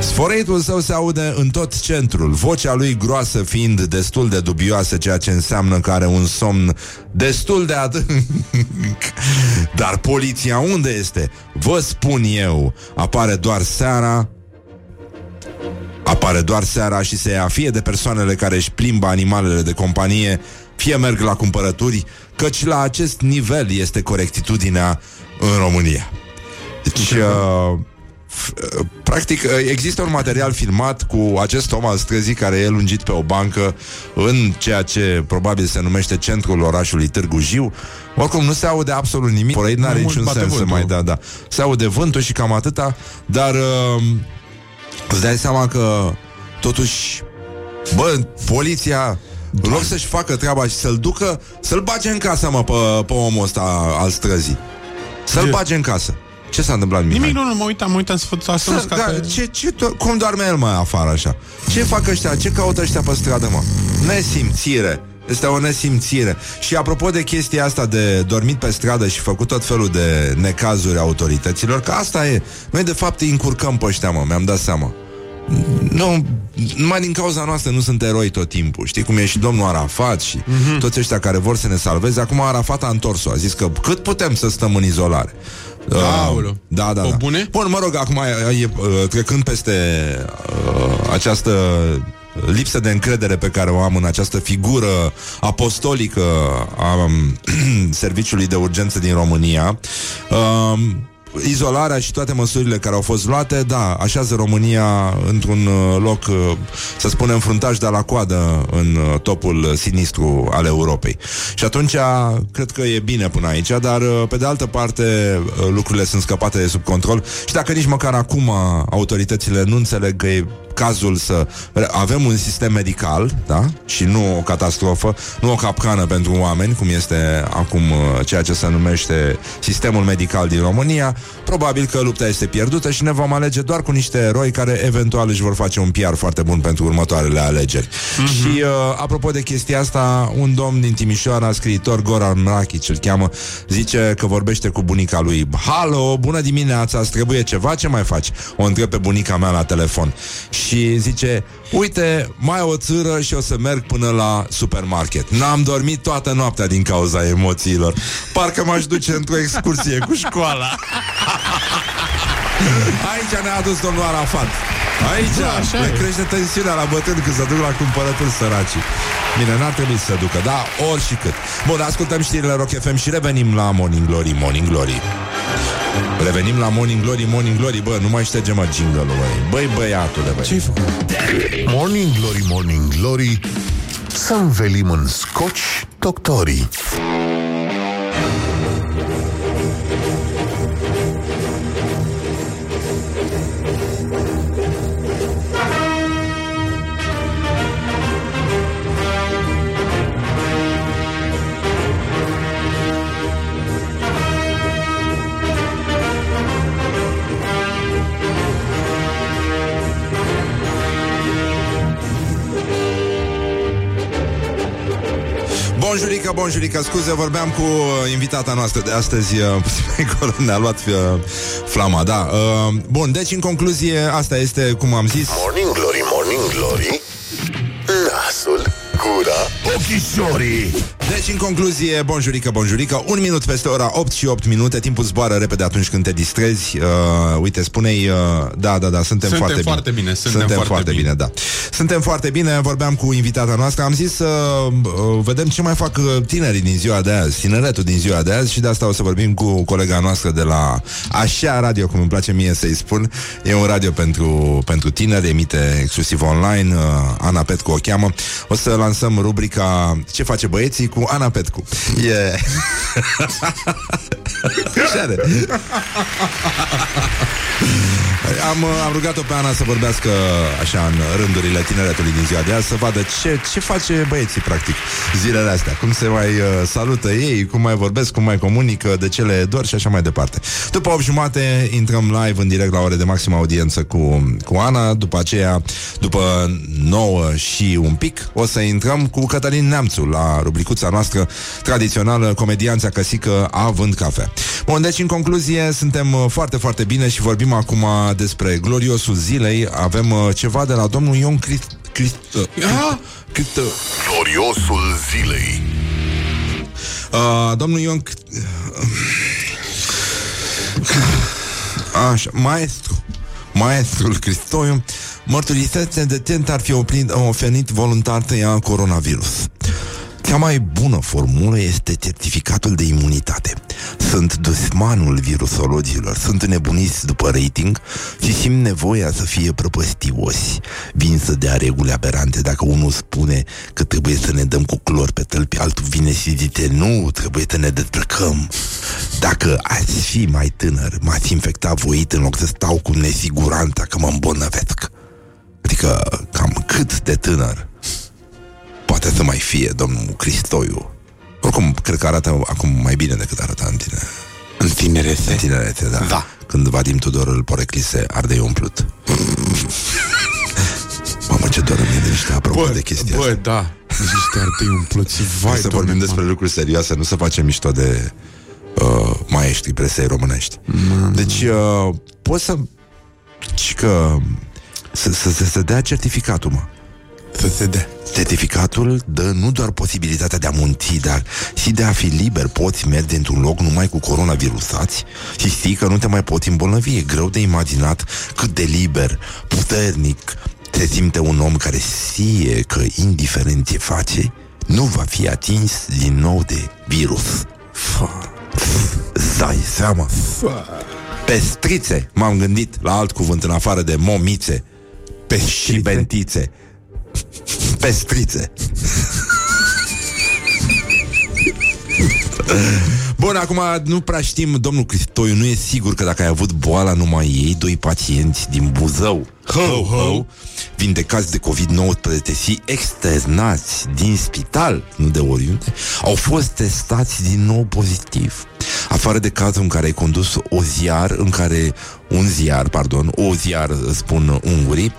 Sfărăitul său se aude în tot centrul, vocea lui groasă fiind destul de dubioasă, ceea ce înseamnă că are un somn destul de adânc. Dar poliția unde este? Vă spun eu, apare doar seara. Apare doar seara și se ia fie de persoanele care își plimbă animalele de companie, fie merg la cumpărături, căci la acest nivel este corectitudinea în România. Deci... Uh, practic, există un material filmat cu acest om al străzii care e lungit pe o bancă în ceea ce probabil se numește centrul orașului Târgu Jiu. Oricum nu se aude absolut nimic, nu are niciun sens să mai da, da. Se aude vântul și cam atâta. Dar uh, îți dai seama că totuși, bă, poliția, în loc să-și facă treaba și să-l ducă, să-l bage în casă, mă, pe, pe omul ăsta al străzii. Să-l bage în casă. Ce s-a întâmplat, Mihai? Nimic, nu, nu mă uitam, mă uitam să făd să da, ce, ce, cum doarme el, mă, afară așa? Ce fac ăștia? Ce caută ăștia pe stradă, mă? Nesimțire. Este o nesimțire. Și apropo de chestia asta de dormit pe stradă și făcut tot felul de necazuri autorităților, că asta e. Noi, de fapt, îi încurcăm pe ăștia, mă, mi-am dat seama. Nu, numai din cauza noastră nu sunt eroi tot timpul. Știi cum e și domnul Arafat și mm-hmm. toți ăștia care vor să ne salveze. Acum Arafat a întors-o, a zis că cât putem să stăm în izolare. Uh, da, da, da. Bune? Bun, mă rog, acum e, e, trecând peste uh, această lipsă de încredere pe care o am în această figură apostolică a um, serviciului de urgență din România, uh, izolarea și toate măsurile care au fost luate, da, așează România într-un loc, să spunem, fruntaș de la coadă în topul sinistru al Europei. Și atunci, cred că e bine până aici, dar, pe de altă parte, lucrurile sunt scăpate de sub control și dacă nici măcar acum autoritățile nu înțeleg că e cazul să avem un sistem medical, da? Și nu o catastrofă, nu o capcană pentru oameni, cum este acum ceea ce se numește sistemul medical din România, probabil că lupta este pierdută și ne vom alege doar cu niște eroi care eventual își vor face un P R foarte bun pentru următoarele alegeri. Mm-hmm. Și uh, apropo de chestia asta, un domn din Timișoara, scriitor, Goran Mrachic îl cheamă, zice că vorbește cu bunica lui. Halo, bună dimineața, îți trebuie ceva, ce mai faci? O întreb pe bunica mea la telefon. Și zice, uite, mai o țâră și o să merg până la supermarket. N-am dormit toată noaptea din cauza emoțiilor. Parcă m-aș duce într-o excursie cu școala. Aici ne-a adus domnul Arafat. Aici da, le crește tensiunea la bătrân când se duc la cumpărături săracii. Bine, n-ar trebui să se ducă, dar oricât. Bun, ascultăm știrile Rock F M și revenim la Morning Glory, Morning Glory. Revenim la Morning Glory, Morning Glory. Bă, nu mai ștergem mă jingle-ul, băi. Băi, băiatule, băi. Ce-ai făcut? Morning Glory, Morning Glory, să învelim în scoci doctorii. Bonjurică, bonjurică, scuze, vorbeam cu invitata noastră de astăzi, uh, ne-a luat uh, flama, da. Uh, bun, deci în concluzie, asta este, cum am zis... Morning Glory, Morning Glory, nasul, gura, ochișorii. Deci, în concluzie, bonjurică, bonjurică, un minut peste ora opt și opt minute, timpul zboară repede atunci când te distrezi. Uh, uite, spune-i, uh, da, da, da, suntem, suntem foarte, foarte bine. bine. Suntem, suntem foarte bine. bine, da. Suntem foarte bine, vorbeam cu invitata noastră, am zis să uh, uh, vedem ce mai fac tinerii din ziua de azi, tineretul din ziua de azi, și de asta o să vorbim cu colega noastră de la Așa Radio, cum îmi place mie să-i spun. E un radio pentru, pentru tineri, emite exclusiv online, uh, Ana Petcu o cheamă. O să lansăm rubrica Ce face băieții cu Ana Petcu. Yeah. Am, am rugat-o pe Ana să vorbească așa în rândurile tineretului din ziua de azi, să vadă ce, ce face băieții practic zilele astea, cum se mai uh, salută ei, cum mai vorbesc, cum mai comunică, de ce le dor și așa mai departe. După opt jumate intrăm live în direct la ore de maximă audiență cu, cu Ana. După aceea, după nouă și un pic, o să intrăm cu Cătălin Neamțu la rubricuța noastră tradițională, Comedianța Căsică având cafea. Bun, deci în concluzie suntem foarte, foarte bine și vorbim acum despre gloriosul zilei. Avem uh, ceva de la domnul Ion Crist... Crist... Crist... Gloriosul zilei. Uh, domnul Ion... Așa, maestru. Maestrul Cristoiu mărturisește de tent ar fi oprit, ofenit voluntar tăia coronavirus. Cea mai bună formulă este certificatul de imunitate. Sunt dușmanul virusologilor, sunt nebuniți după rating și simt nevoia să fie prăpăstioși. Vin să dea reguli aberante. Dacă unul spune că trebuie să ne dăm cu clor pe tălpi, altul vine și zice nu, trebuie să ne dezbrăcăm. Dacă ați fi mai tânăr, m-ați infectat voit în loc să stau cu nesiguranța că mă îmbolnăvesc. Adică cam cât de tânăr poate să mai fie domnul Cristoiu? Oricum, cred că arată acum mai bine decât arăta în tine. În tinerețe? În tinerețe, da. da. Când Vadim Tudor îl poreclise, ardei umplut. Mamă, ce doră mie de niște apropo bă, de chestia bă, asta. Bă, da. Niște ardei umplut. Vai, să vorbim despre lucruri serioase, nu să facem mișto de uh, maestrii presei românești. Man. Deci, uh, poți să... că să, să, să, să dea certificatul, mă. Să se dea. Certificatul dă nu doar posibilitatea de a munci, dar și de a fi liber. Poți merge într-un loc numai cu coronavirusați și știi că nu te mai poți îmbolnăvi. E greu de imaginat cât de liber, puternic se simte un om care știe că, indiferent ce face, nu va fi atins din nou de virus. Stai seama. Pestrițe, m-am gândit la alt cuvânt în afară de momițe. Pestrițe. Și bentițe. Pestrițe. Bun, acum nu prea știm, domnul Cristoiu nu e sigur că dacă ai avut boala numai ei, doi pacienți din Buzău, ho, ho, vindecați de covid nouăsprezece și externați din spital, nu de oriunde, au fost testați din nou pozitiv. Afară de cazul în care ai condus o ziar, în care un ziar, pardon, o ziar, spun ungurii,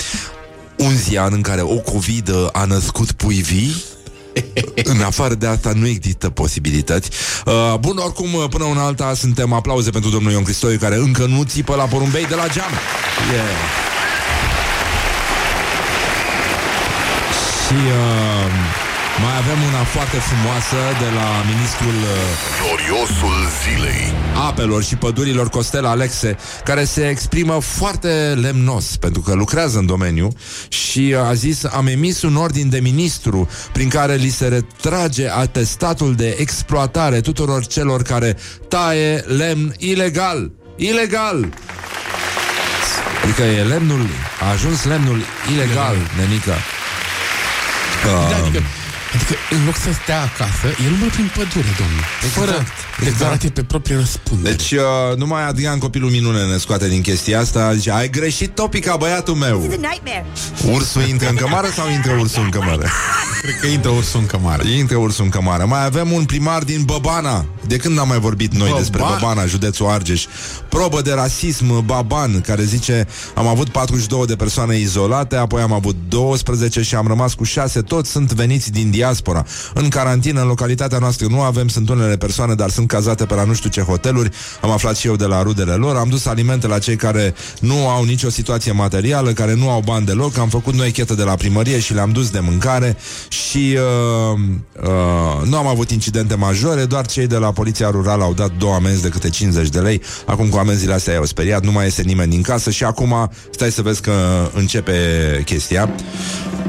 un ziar în care o COVID a născut pui vii. În afară de asta nu există posibilități. uh, Bun, oricum, până una alta suntem aplauze pentru domnul Ion Cristoiu, care încă nu țipă la porumbei de la geam. yeah. Și uh, mai avem una foarte frumoasă de la ministrul gloriosul zilei apelor și pădurilor, Costel Alexe, care se exprimă foarte lemnos pentru că lucrează în domeniu și a zis: am emis un ordin de ministru prin care li se retrage atestatul de exploatare tuturor celor care taie lemn ilegal. Ilegal! Adică e lemnul, a ajuns lemnul ilegal, nenică. Um, adică, adică în loc să stea acasă, el umblă prin pădure, domnule. Fără exact. declarație pe proprie răspundere. Deci uh, numai Adrian Copilul Minune ne scoate din chestia asta. Zice: ai greșit topica, băiatul meu. Ursul intră în cămară sau intră ursul în cămară? Cred că intră ursul în cămară. Intră ursul în cămară. Mai avem un primar din Babana. De când n-am mai vorbit noi Băban. despre Babana, județul Argeș. Probă de rasism, Baban, care zice: am avut patruzeci și două de persoane izolate, apoi am avut douăsprezece și am rămas cu șase. Toți sunt veniți din diaspora. În carantină, în localitatea noastră nu avem, sunt unele persoane, dar sunt cazate pe la nu știu ce hoteluri. Am aflat și eu de la rudele lor. Am dus alimente la cei care nu au nicio situație materială, care nu au bani deloc. Am făcut noi chetă de la primărie și le-am dus de mâncare. Și uh, uh, nu am avut incidente majore, doar cei de la Poliția Rurală au dat două amenzi de câte cincizeci de lei. Acum cu amenziile astea i-au speriat, nu mai este nimeni din casă. Și acum stai să vezi că începe chestia.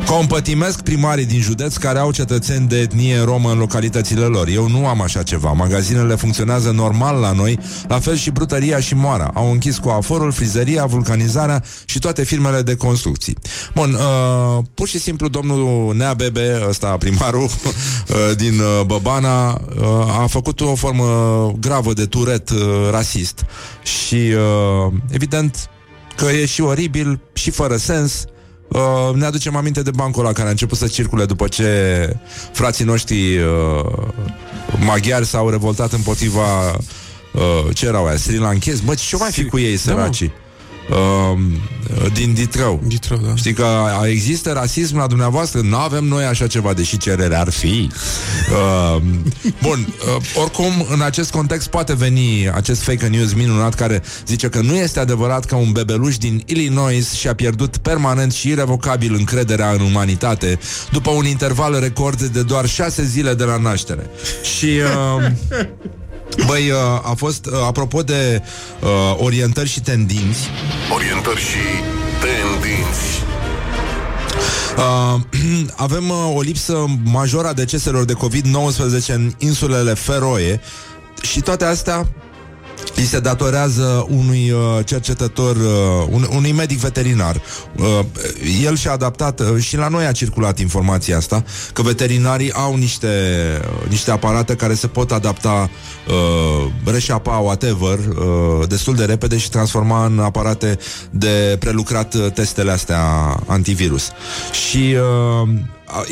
Compătimesc primarii din județ care au cetățeni de etnie romă în localitățile lor. Eu nu am așa ceva. Magazinele funcționează normal la noi, la fel și brutăria și moara. Au închis coaforul, frizeria, vulcanizarea și toate firmele de construcții. Bun, uh, pur și simplu domnul Nea Bebe, ăsta primarul uh, din uh, Băbana, uh, a făcut o formă gravă de turet uh, rasist. Și uh, evident că e și oribil și fără sens. Uh, ne aducem aminte de bancul ăla care a început să circule după ce frații noștri uh, maghiari s-au revoltat împotriva uh, ce erau aia, srilanchezi, bă, ce mai fi cu ei săracii? Uh, din Ditrău, Ditrău da. Știi că există rasism la dumneavoastră? Nu avem noi așa ceva, deși cerere ar fi. uh, Bun, uh, oricum, în acest context poate veni acest fake news minunat care zice că nu este adevărat că un bebeluș din Illinois și-a pierdut permanent și irevocabil încrederea în umanitate după un interval record de doar șase zile de la naștere. Și... Uh, Băi, a fost, apropo de uh, orientări și tendinți Orientări și tendinți uh, avem uh, o lipsă majoră a deceselor de covid nouăsprezece în insulele Feroe. Și toate astea li se datorează unui cercetător, un, unui medic veterinar. El și-a adaptat, și la noi a circulat informația asta, că veterinarii au niște, niște aparate care se pot adapta, reșapa, whatever, destul de repede și transforma în aparate de prelucrat testele astea antivirus. Și...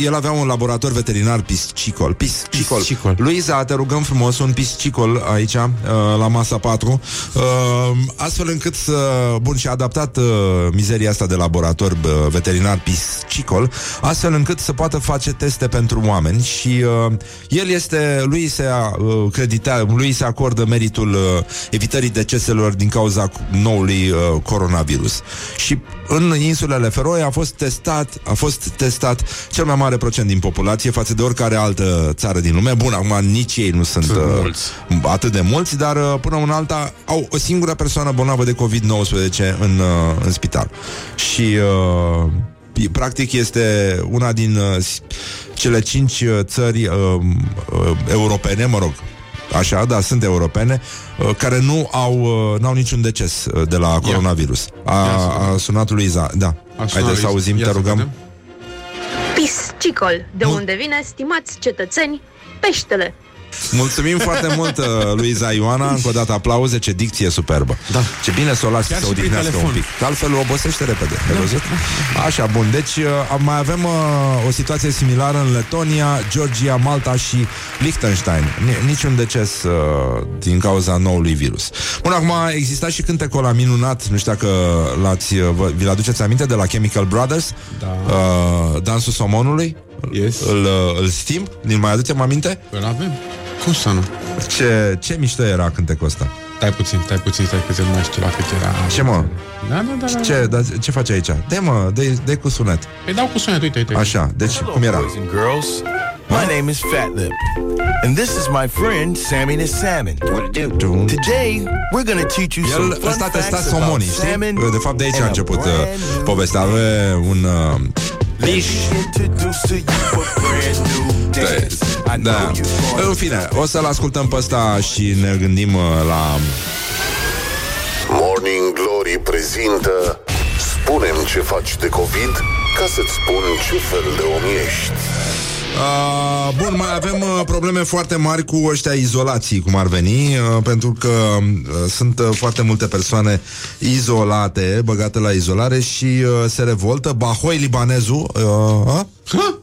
el avea un laborator veterinar piscicol. Piscicol. piscicol. Luiza, te rugăm frumos un piscicol aici, la masa patru, astfel încât să... Bun, și-a adaptat mizeria asta de laborator veterinar piscicol, astfel încât să poată face teste pentru oameni și el este... Lui se, credita, lui se acordă meritul evitării deceselor din cauza noului coronavirus. Și în insulele Feroe a fost testat, a fost testat cel mai mare procent din populație față de oricare altă țară din lume. Bun, acum nici ei nu sunt, sunt uh, atât de mulți, dar uh, până în alta au o singură persoană bolnavă de covid nouăsprezece în, uh, în spital. Și uh, practic este una din uh, cele cinci țări uh, uh, europene, mă rog, așa, da, sunt europene, uh, care nu au uh, n-au niciun deces uh, de la yeah. coronavirus. A, a sunat Luiza, da. Haideți să auzim, te rugăm. Piscicol, de unde vine, stimați cetățeni, peștele, Mulțumim foarte mult, Luiza Ioana. Încă o dată aplauze, ce dicție superbă, da. Ce bine să o lași să odihnească un pic, că altfel obosește repede, da. Așa, bun, deci mai avem o situație similară în Letonia, Georgia, Malta și Liechtenstein. Niciun deces din cauza noului virus. Bun, acum exista și cântecul ăla minunat, nu știu dacă l-ați, vi-l aduceți aminte, de la Chemical Brothers, da. Dansul somonului. Yes. Îl, îl stimp? Îl mai aducem aminte? Îl avem. Cum să nu? Ce, ce mișto era cântecul ăsta. Stai puțin, stai puțin, stai puțin, nu mai știu la cât era. Ce mă? Da, da, da, da. Ce, da, ce faci aici? Dă mă, dă, dă cu sunet. Păi dau cu sunet, uite, uite. Așa, deci hello, cum era? My name is Fat Lip, and this is my friend Sammy the Salmon. Today we're going to teach you some fun facts about salmon. De fapt de aici a început uh, povestea. Avea un uh, liș. Da. În fine, o să-l ascultăm pe ăsta și ne gândim la... Morning Glory prezintă Spune-mi ce faci de COVID ca să-ți spun ce fel de om ești. Uh, bun, mai avem uh, probleme foarte mari cu ăștia izolații, cum ar veni, uh, pentru că uh, sunt uh, foarte multe persoane izolate, băgate la izolare și uh, se revoltă. Bahoi Libanezul, uh, uh?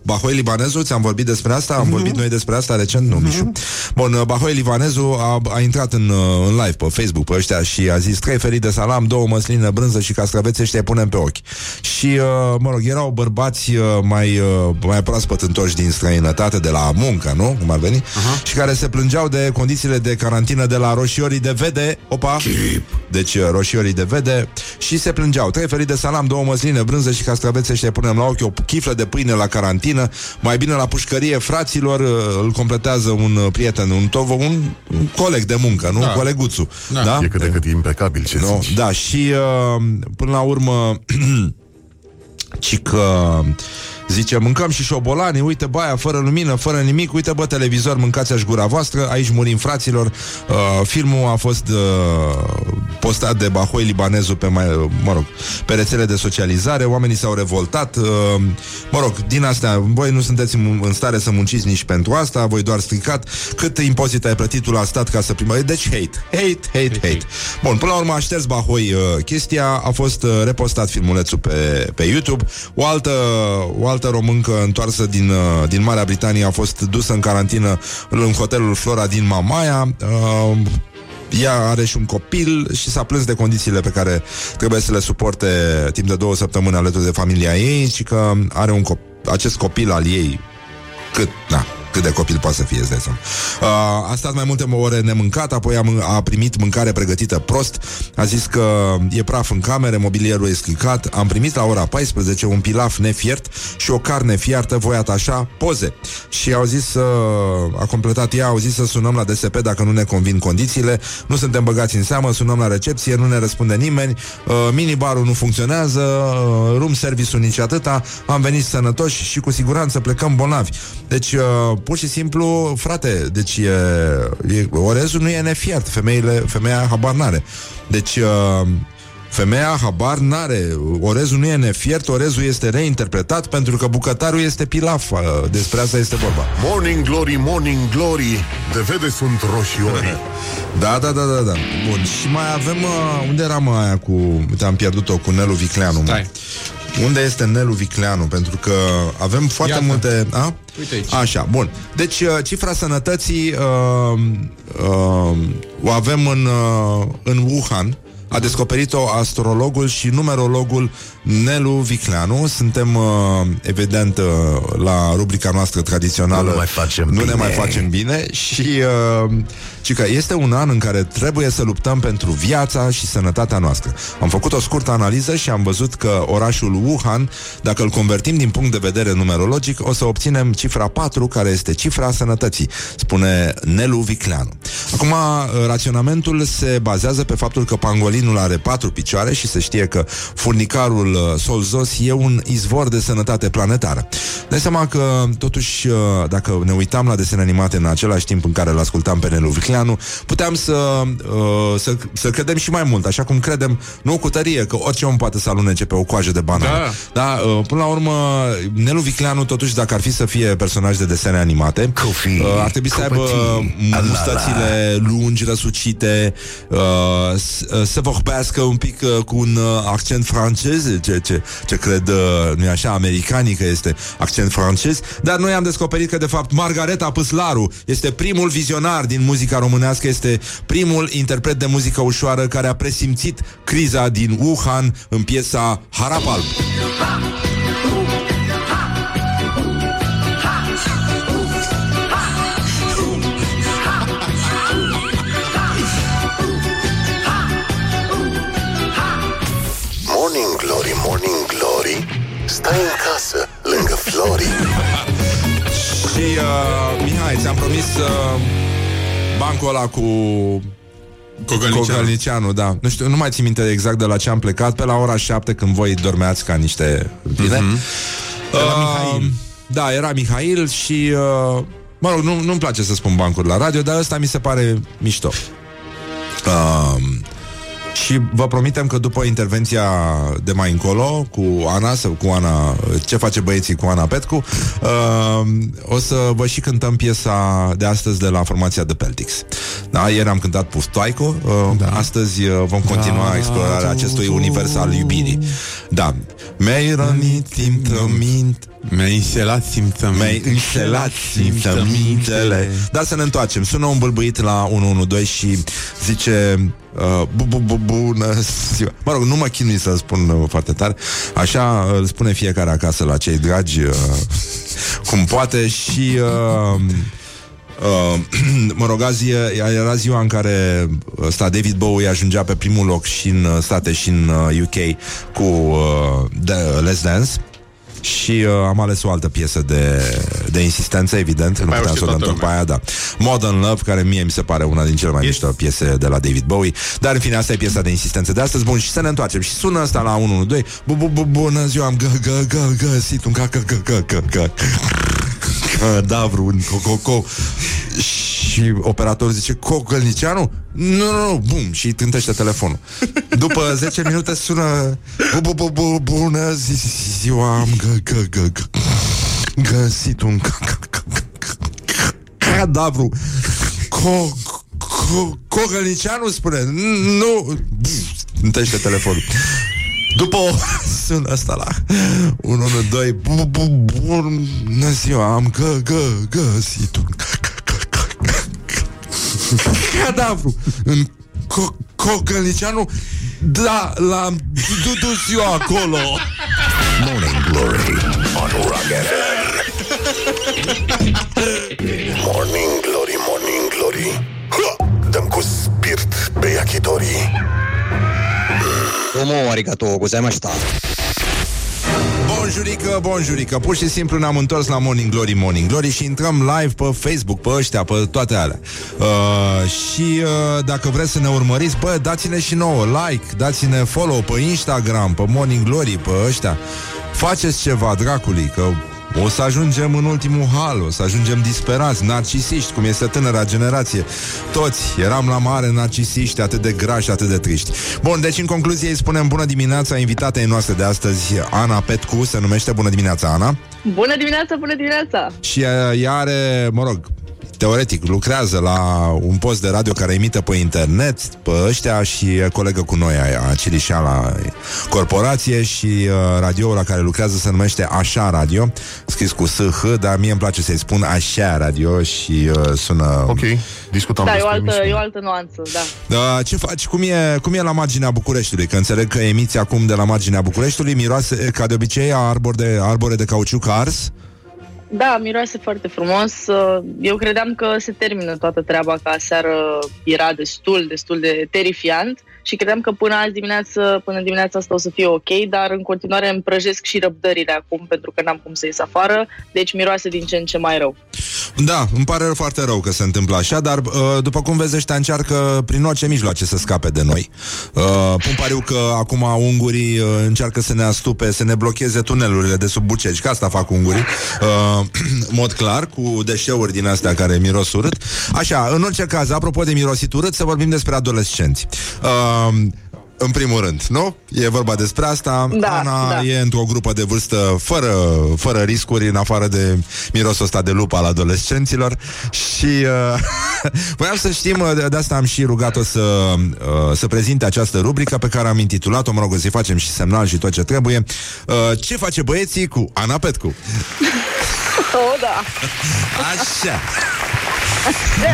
Bahoi Libanezul, ți-am vorbit despre asta? Am vorbit noi despre asta recent? Nu, Mișu. Bun, Bahoi Libanezul a, a intrat în, în live pe Facebook pe ăștia și a zis trei felii de salam, două măsline, brânză și castraveți, ăștia îi punem pe ochi. Și, mă rog, erau bărbați mai, mai proaspăt întoși din străinătate, de la muncă, nu? Cum ar veni? Uh-huh. Și care se plângeau de condițiile de carantină de la Roșiori de Vede. Opa! Deci, Roșiori de Vede. Și se plângeau. Trei felii de salam, două măsline, brânză și castraveți, ăștia îi punem la ochi, o chiflă de pâine la carantină, mai bine la pușcărie, fraților. Îl completează un prieten, un tovă, un, un coleg de muncă, nu? Da. Un coleguțu. Da. Da? E cât de cât impecabil ce no. zici. Da, și până la urmă ci că zice, mâncăm și șobolani, uite baia, fără lumină, fără nimic, uite bă televizor, mâncați-aș gura voastră, aici murim fraților. Uh, filmul a fost uh, postat de Bahoi Libanezul pe, mai, mă rog, pe rețele de socializare, oamenii s-au revoltat, uh, mă rog, din astea, voi nu sunteți în stare să munciți nici pentru asta, voi doar stricat, cât impozit ai plătit la stat ca să primești, deci hate, hate, hate, hate, hate. Bun, până la urmă a șters Bahoi uh, chestia, a fost uh, repostat filmulețul pe, pe YouTube, o altă, o altă altă româncă întoarsă din, din Marea Britanie a fost dusă în carantină în hotelul Flora din Mamaia. Uh... Ea are și un copil și s-a plâns de condițiile pe care trebuie să le suporte timp de două săptămâni alături de familia ei și că are un cop- acest copil al ei cât, na, cât de copil poate să fie, îți dai seama. Uh, a stat mai multe ore nemâncat, apoi a, m- a primit mâncare pregătită prost, a zis că e praf în camere, mobilierul e stricat, am primit la ora paisprezece un pilaf nefiert și o carne fiartă, voi atașa poze. Și au zis, uh, a completat ea, au zis să sunăm la D S P dacă nu ne convin condițiile, nu suntem băgați în seamă, sunăm la recepție, nu ne răspunde nimeni, uh, minibarul nu funcționează, uh, room service-ul nici atâta, am venit sănătoși și cu siguranță plecăm bolnavi. Deci, uh, pur și simplu, frate, deci e, e, orezul nu e nefiert, femeile, femeia habar n-are. Deci, uh, femeia habar n-are, orezul nu e nefiert, orezul este reinterpretat pentru că bucătarul este pilaf, uh, despre asta este vorba. Morning Glory, Morning Glory, de vede sunt roșiorii. Da, da, da, da, da. Bun, și mai avem, uh, unde era mă aia cu, te-am pierdut-o, cu Nelu Vicleanu, mă. Stai. Unde este Nelu Vicleanu? Pentru că avem foarte Iată. multe... A? Uite aici. Așa, bun. Deci, cifra sănătății uh, uh, o avem în, uh, în Wuhan. A descoperit-o astrologul și numerologul Nelu Vicleanu. Suntem, uh, evident, uh, la rubrica noastră tradițională. Nu, mai facem nu ne mai facem bine. Și uh, cică, este un an în care trebuie să luptăm pentru viața și sănătatea noastră. Am făcut o scurtă analiză și am văzut că orașul Wuhan, dacă îl convertim din punct de vedere numerologic, o să obținem cifra patru, care este cifra sănătății, spune Nelu Vicleanu. Acum, raționamentul se bazează pe faptul că pangolinul are patru picioare și se știe că furnicarul solzos e un izvor de sănătate planetară. Dai seama că, totuși, dacă ne uitam la desene animate în același timp în care îl ascultam pe Nelu Vicleanu, puteam să, să, să credem și mai mult, așa cum credem, nu cu tărie, că orice om poate să alunece pe o coajă de banană. Da. Da, până la urmă, Nelu Vicleanu, totuși, dacă ar fi să fie personaj de desene animate, Coffee, ar trebui să aibă mustățile lungi, răsucite, să vorbească un pic cu un accent francez, ce, ce, ce cred, nu-i așa, americanii că este accent francez, dar noi am descoperit că, de fapt, Margareta Păslaru este primul vizionar din muzica românească, este primul interpret de muzică ușoară care a presimțit criza din Wuhan în piesa Harap Alb. Morning Glory, Morning Glory, stai în casă, lângă Flori. Și, uh, Mihai, ți-am promis uh, bancul ăla cu... Kogălniceanu. Kogălniceanu, da. Nu știu, nu mai țin minte exact de la ce am plecat, pe la ora șapte, când voi dormeați ca niște bine. Mm-hmm. Uh, era Mihail. Da, era Mihail și... Uh, mă rog, nu, nu-mi place să spun bancuri la radio, dar ăsta mi se pare mișto. Uh, și vă promitem că după intervenția de mai încolo, cu Ana, sau cu Ana, ce face băieții cu Ana Petcu, uh, o să vă și cântăm piesa de astăzi de la formația The Peltics. Da, ieri am cântat Puftoaico, uh, da. Astăzi vom continua da, explorarea acestui univers al iubirii. Da. Mi-ai rănit simțăminte, mi-ai înșelat simțăminte, mi-ai înșelat simțămintele. Dar să ne întoarcem. Sună un bâlbâit la unu unu doi și zice... Bună ziua. Mă rog, nu mă chinui să-l spun foarte tare. Așa îl spune fiecare acasă la cei dragi, cum poate. Și mă rog, azi era ziua în care ăsta David Bowie ajungea pe primul loc și în state și în U K cu Let's Dance. Și uh, am ales o altă piesă de, de insistență, evident, nu puteam să o dăm tot pe aia, da. Modern Love, care mie mi se pare una din cele mai yes. mișto piese de la David Bowie. Dar în fine, asta e piesa de insistență de astăzi. Bun, și să ne întoarcem. Și sună asta la unu unu doi. Bună ziua, am găsit un cadavru în cococo. Și operatorul zice, Kogălniceanu? Nu, nu, nu, bum, și tântește telefonul. După zece minute sună, bună ziua, am găsit un cadavru. Kogălniceanu spune, nu, tântește telefonul. După o sună asta la unu unu doi, bună ziua, am găsit un cadavru în Kogălniceanu. Da, l-am dus eu acolo. Morning Glory on Rock F M. Morning Glory, Morning Glory, dăm cu spirit pe yakitori. Domo arigato gozaimashita. Bonjurică, bonjurică, pur și simplu ne-am întors la Morning Glory, Morning Glory și intrăm live pe Facebook, pe ăștia, pe toate alea. Uh, și uh, dacă vreți să ne urmăriți, bă, dați-ne și nouă like, dați-ne follow pe Instagram, pe Morning Glory, pe ăștia. Faceți ceva, dracului, că o să ajungem în ultimul hal, o să ajungem disperați, narcisiști, cum este tânăra generație. Toți eram la mare narcisiști, atât de grași, atât de triști. Bun, deci în concluzie îi spunem bună dimineața invitatei noastre de astăzi, Ana Petcu, se numește. Bună dimineața, Ana! Bună dimineața, bună dimineața! Și ea are, mă rog, teoretic, lucrează la un post de radio care emite pe internet, pe ăștia, și colegă cu noi aia, Cilișa la corporație, și uh, radioul la care lucrează se numește Așa Radio, scris cu S H, dar mie îmi place să-i spun Așa Radio și uh, sună... Ok, discutăm. Da, e o altă, e o altă nuanță, da. Uh, ce faci? Cum e, cum e la marginea Bucureștiului? Că înțeleg că emiți acum de la marginea Bucureștiului, miroase, ca de obicei, a arbor de, arbore de cauciuc ars. Da, miroase foarte frumos. Eu credeam că se termină toată treaba, că aseară era destul, destul de terifiant și credeam că până azi dimineață, până dimineața asta o să fie ok, dar în continuare îmi prăjesc și răbdările acum pentru că n-am cum să ies afară, deci miroase din ce în ce mai rău. Da, îmi pare foarte rău că se întâmplă așa, dar după cum vezi, ăștia încearcă prin orice mijloace să scape de noi. Pun pariu că acum ungurii încearcă să ne astupe, să ne blocheze tunelurile de sub Bucegi, că asta fac ungurii, în mod clar, cu deșeuri din astea care miros urât. Așa, în orice caz, apropo de mirosit urât, să vorbim despre adolescenți. În primul rând, nu? E vorba despre asta. Da, Ana da. E într-o grupă de vârstă fără, fără riscuri, în afară de mirosul ăsta de lup al adolescenților. Și uh, voiam să știm, de asta am și rugat-o să, uh, să prezinte această rubrică pe care am intitulat-o, mă rog, o să-i facem și semnal și tot ce trebuie, uh, ce face băieții cu Ana Petcu. Oh, da. Așa.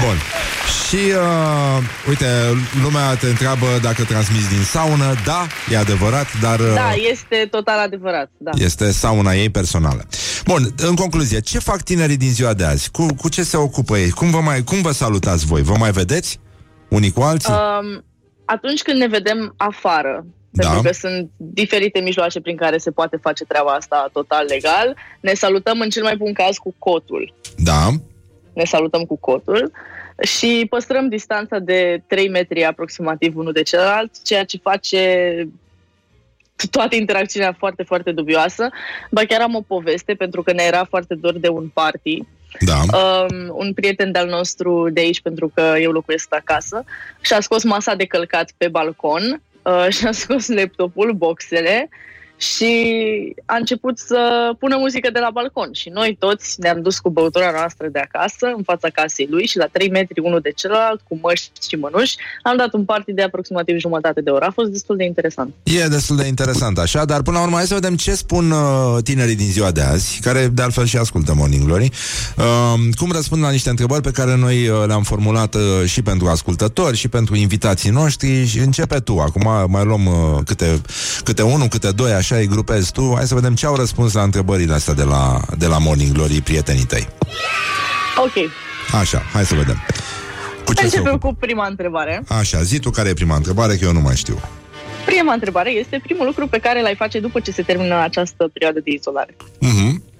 Bun. Și, uh, uite, lumea te întreabă dacă transmiți din saună. Da, e adevărat, dar... Uh, da, este total adevărat, da. Este sauna ei personală. Bun, în concluzie, ce fac tinerii din ziua de azi? Cu, cu ce se ocupă ei? Cum vă, mai, cum vă salutați voi? Vă mai vedeți unii cu alții? Um, atunci când ne vedem afară. Pentru da. că sunt diferite mijloace prin care se poate face treaba asta total legal. Ne salutăm în cel mai bun caz cu cotul. Da. Ne salutăm cu cotul și păstrăm distanța de trei metri aproximativ unul de celălalt, ceea ce face toată interacțiunea foarte, foarte dubioasă. Ba chiar am o poveste, pentru că ne era foarte dor de un party. Da. Um, un prieten de-al nostru de aici, pentru că eu locuiesc acasă, și-a scos masa de călcat pe balcon, uh, și-a scos laptopul, boxele, și a început să pună muzică de la balcon. Și noi toți ne-am dus cu băutura noastră de acasă, în fața casei lui, și la trei metri unul de celălalt, cu măști și mănuși, am dat un party de aproximativ jumătate de oră. A fost destul de interesant. E destul de interesant, așa, dar până la urmă hai să vedem ce spun uh, tinerii din ziua de azi, care de altfel și ascultă Morning Glory. Uh, cum răspund la niște întrebări pe care noi uh, le-am formulat uh, și pentru ascultători, și pentru invitații noștri. Și începe tu. Acum mai luăm uh, câte, câte unul, câte doi, așa. Îi grupezi tu. Hai să vedem ce au răspuns la întrebările astea de la, de la Morning Glory prietenii tăi. Ok. Așa, hai să vedem. Cu ce începem cu prima întrebare. Așa, zi tu care e prima întrebare, că eu nu mai știu. Prima întrebare este primul lucru pe care l-ai face după ce se termină această perioadă de izolare. Uh-huh.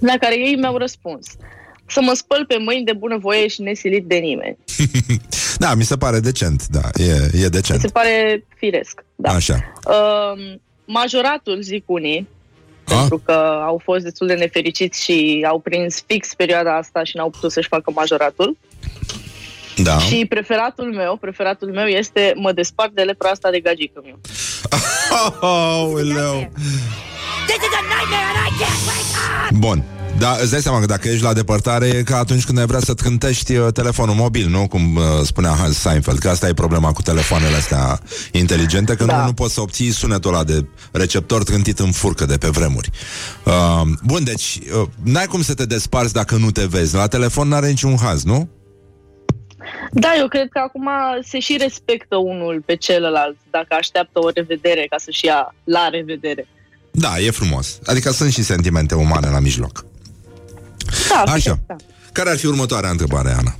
La care ei mi-au răspuns: să mă spăl pe mâini de bunăvoie și nesilit de nimeni. Da, mi se pare decent, da, e, e decent. Mi se pare firesc, da. Așa. Uh, Majoratul, zic unii, A? pentru că au fost destul de nefericiți și au prins fix perioada asta și n-au putut să-și facă majoratul. Da. Și preferatul meu, preferatul meu este: mă despart de lepra asta de gagică meu. Bun. Da, îți dai seama că dacă ești la depărtare, e ca atunci când ai vrea să-ți cântești telefonul mobil, nu? Cum uh, spunea Hans Seinfeld, că asta e problema cu telefoanele astea inteligente, că da. nu, nu poți să obții sunetul ăla de receptor trântit în furcă de pe vremuri. Uh, bun, deci, uh, n-ai cum să te desparți dacă nu te vezi. La telefon n-are niciun haz, nu? Da, eu cred că acum se și respectă unul pe celălalt, dacă așteaptă o revedere, ca să-și ia la revedere. Da, e frumos. Adică sunt și sentimente umane la mijloc. Da, așa. Da. Care ar fi următoarea întrebare, Ana?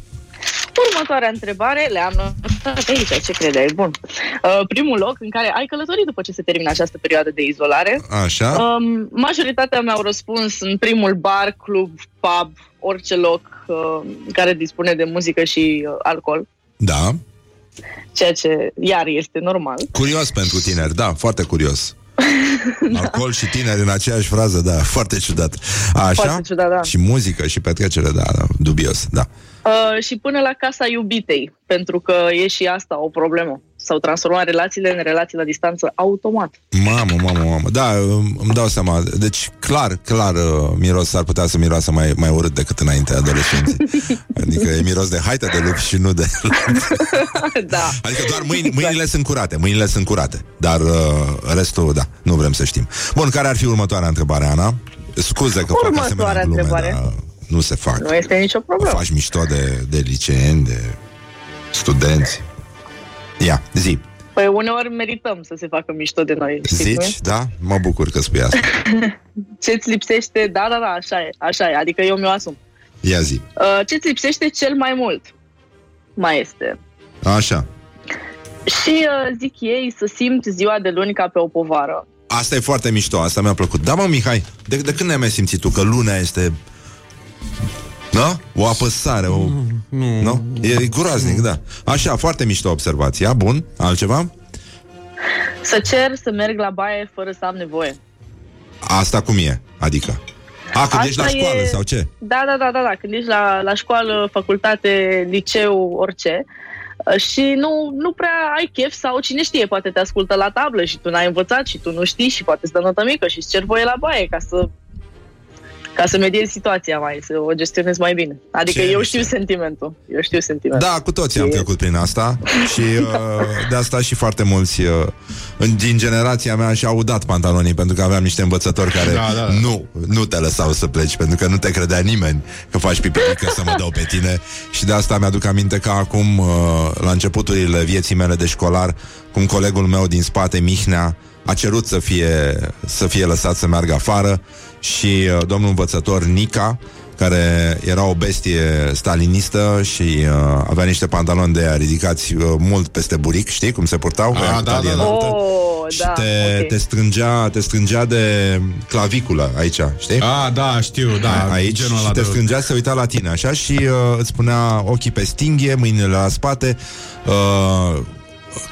Următoarea întrebare le-am notat aici, ce credeai? Bun. Uh, primul loc în care ai călătorit după ce se termină această perioadă de izolare. Așa. Uh, majoritatea mi-au răspuns în primul bar, club, pub, orice loc uh, care dispune de muzică și uh, alcool. Da. Ceea ce iar este normal. Curios pentru tineri, da, foarte curios. Da. Alcool și tineri în aceeași frază, da, foarte ciudat. Așa? Foarte ciudat, da. Și muzică și petrecere, da, da, dubios, da. Uh, și până la casa iubitei, pentru că e și asta o problemă. S-au transformat relațiile în relații la distanță automat. Mamă, mamă, mamă. Da, îmi dau seama. Deci, clar, clar, miros s-ar putea să miroasă mai, mai urât decât înainte adolescenții. Adică e miros de haită de lup și nu de da. Adică doar mâini, mâinile sunt curate, mâinile sunt curate. Dar restul, da, nu vrem să știm. Bun, care ar fi următoarea întrebare, Ana? Scuze că fac asemenea glume, dar nu se fac. Nu este nicio problemă. O faci mișto de, de liceeni, de studenți. Ia, zi. Păi uneori merităm să se facă mișto de noi. Zici, da? Mă bucur că spui asta. Ce-ți lipsește? Da, da, da, așa e, așa e. Adică eu mi-o asum. Ia zi. uh, Ce-ți lipsește cel mai mult? Mai este. Așa. Și uh, zic ei să simt ziua de luni ca pe o povară. Asta e foarte mișto, asta mi-a plăcut. Da, mă, Mihai, de, de când ne-ai mai simțit tu că luna este... Da? O apăsare, o... Nu? No? E groaznic, da. Așa, foarte mișto observația. Bun, altceva? Să cer să merg la baie fără să am nevoie. Asta cum e? Adică? A, când asta ești la școală e... sau ce? Da, da, da, da, da. Când ești la, la școală, facultate, liceu, orice. Și nu, nu prea ai chef sau cine știe, poate te ascultă la tablă și tu n-ai învățat și tu nu știi și poate îți dă notă mică și îți cer voie la baie ca să... Ca să mediezi situația mai, să o gestionez mai bine. Adică ce eu știu mișto. sentimentul. Eu știu sentimentul. Da, cu toții e... am trecut prin asta. Și uh, de asta și foarte mulți uh, din generația mea și-au udat pantalonii, pentru că aveam niște învățători care da, da, da. nu, nu te lăsau să pleci, pentru că nu te credea nimeni că faci pipirică să mă dau pe tine. Și de asta mi-aduc aminte că acum uh, la începuturile vieții mele de școlar, cum colegul meu din spate, Mihnea, a cerut să fie, să fie lăsat să meargă afară. Și uh, domnul învățător Nica, care era o bestie stalinistă și uh, avea niște pantaloni de aia ridicați uh, mult peste buric, știi cum se purtau? Ah, da, da, da. Oh, și da, te, okay. te, strângea, te strângea de claviculă aici, știi? Ah, da, știu, da. Aici genul și te strângea, de... se uita la tine așa și uh, îți punea ochii pe stinghie, mâinile la spate, uh,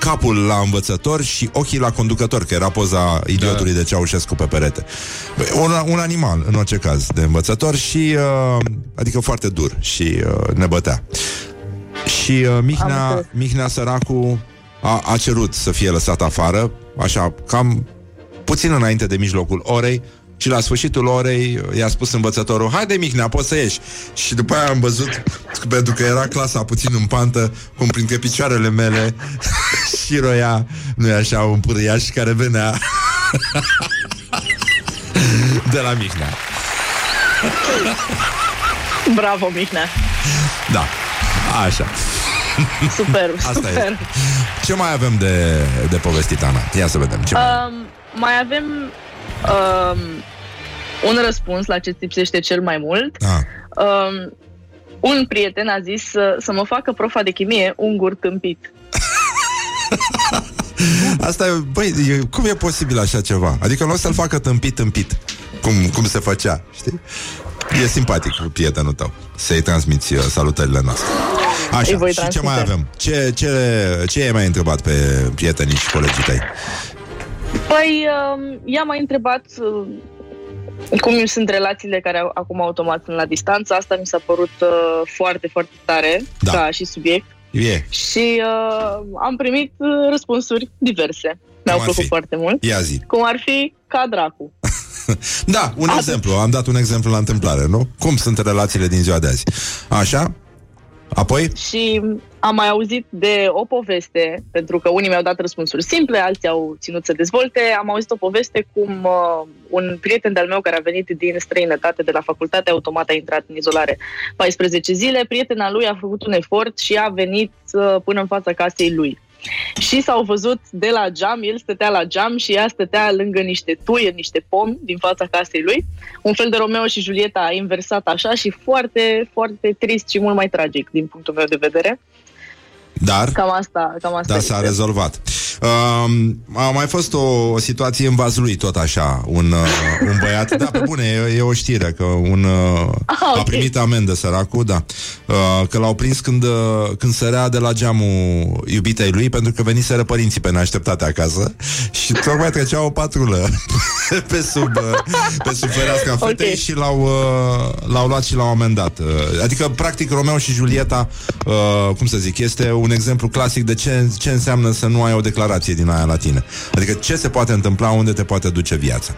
capul la învățător și ochii la conducător, că era poza idiotului de Ceaușescu pe perete. Un, un animal, în orice caz, de învățător și, uh, adică foarte dur și uh, ne bătea. Și uh, Mihnea, Mihnea săracul a, a cerut să fie lăsat afară, așa, cam puțin înainte de mijlocul orei. Și la sfârșitul orei i-a spus învățătorul: haide, Mihnea, poți să ieși. Și după aia am văzut, pentru că era clasa puțin în pantă, cum printre picioarele mele și roia, nu-i așa, un pârâiaș care venea de la Mihnea. Bravo, Mihnea. Da, așa. Super, super. Asta e. Ce mai avem de, de povestit, Ana? Ia să vedem ce um, mai avem. Mai avem Um, un răspuns la ce-ți lipsește cel mai mult. ah. um, Un prieten a zis să, să mă facă profa de chimie ungur tâmpit. Asta e, băi, cum e posibil așa ceva? Adică nu o să-l facă tâmpit, tâmpit cum, cum se făcea, știi? E simpatic prietenul tău. Să-i transmiți salutările noastre. Așa, voi și transmite. Ce mai avem? Ce, ce, ce ai mai întrebat pe prietenii și colegii tăi? Păi, uh, i-am mai întrebat uh, cum sunt relațiile care au, acum automat sunt la distanță. Asta mi s-a părut uh, foarte, foarte tare, da. Ca și subiect. Yeah. Și uh, am primit uh, răspunsuri diverse. Mi-au plăcut foarte mult. Ia zi. Cum ar fi ca dracu. Da, un Atât. exemplu. Am dat un exemplu la întâmplare, nu? Cum sunt relațiile din ziua de azi. Așa? Apoi? Și am mai auzit de o poveste, pentru că unii mi-au dat răspunsuri simple, alții au ținut să dezvolte. Am auzit o poveste cum uh, un prieten de-al meu care a venit din străinătate de la facultate, automat a intrat în izolare paisprezece zile. Prietena lui a făcut un efort și a venit uh, până în fața casei lui. Și s-au văzut de la geam, el stătea la geam și ea stătea lângă niște tuie, niște pomi din fața casei lui. Un fel de Romeo și Julieta a inversat așa și foarte, foarte trist și mult mai tragic din punctul meu de vedere. Dar, cam asta, cam asta dar s-a rezolvat. Uh, a mai fost o, o situație în Vaslui, tot așa, un, uh, un băiat, da, pe bune, e, e o știre, că un, uh, ah, okay. a primit amendă săracul, da, uh, că l-au prins când, uh, când sărea de la geamul iubitei lui, pentru că veniseră părinții pe neașteptate acasă și tocmai trecea o patrulă pe sub, uh, pe sub fereastra fetei, okay. și l-au, uh, l-au luat și l-au amendat. Uh, adică, practic, Romeo și Julieta, uh, cum să zic, este un exemplu clasic de ce, ce înseamnă să nu ai o declarație din aia la tine. Adică ce se poate întâmpla, unde te poate duce viața.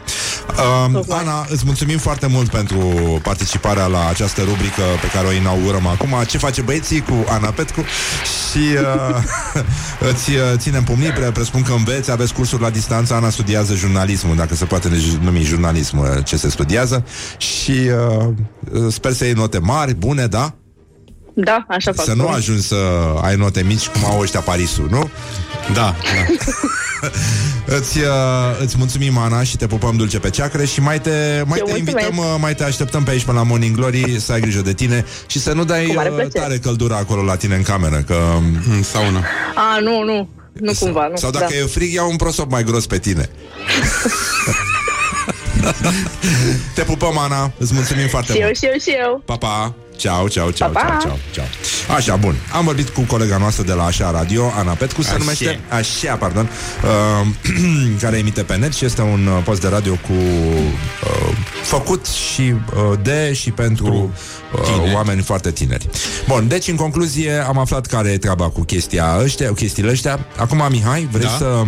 uh, Ana, îți mulțumim foarte mult pentru participarea la această rubrică pe care o inaugurăm acum, Ce face băieții cu Ana Petcu. Și uh, îți ținem pumnii, presupun că înveți, aveți cursuri la distanță. Ana studiază jurnalismul, dacă se poate numi jurnalismul ce se studiază. Și uh, sper să iei note mari, bune, da? Da, așa fac. Să nu ajungi să ai note mici cum au ăștia Parisul, nu? Da, da. Îți, uh, îți mulțumim, Ana, și te pupăm dulce pe ceacre. Și mai te, mai te invităm, uh, mai te așteptăm pe aici, pe la Morning Glory. Să ai grijă de tine și să nu dai uh, tare căldura acolo la tine în cameră, că în sauna. A, nu, nu, nu sau, cumva nu. Sau dacă da. e frig, ia un prosop mai gros pe tine. Te pupăm, Ana, îți mulțumim foarte și mult. Și eu, și eu, și eu. Pa, pa. Ceau, ceau, ceau, ceau, ceau, ceau. Așa, bun. Am vorbit cu colega noastră de la Așa Radio, Ana Petcu, se numește Așa, pardon, uh, care emite pe net și este un post de radio cu uh, făcut și uh, de și pentru uh, oameni foarte tineri. Bun, deci în concluzie am aflat care e treaba cu chestia ăștia, cu chestiile ăștia. Acum, Mihai, vrei da. să...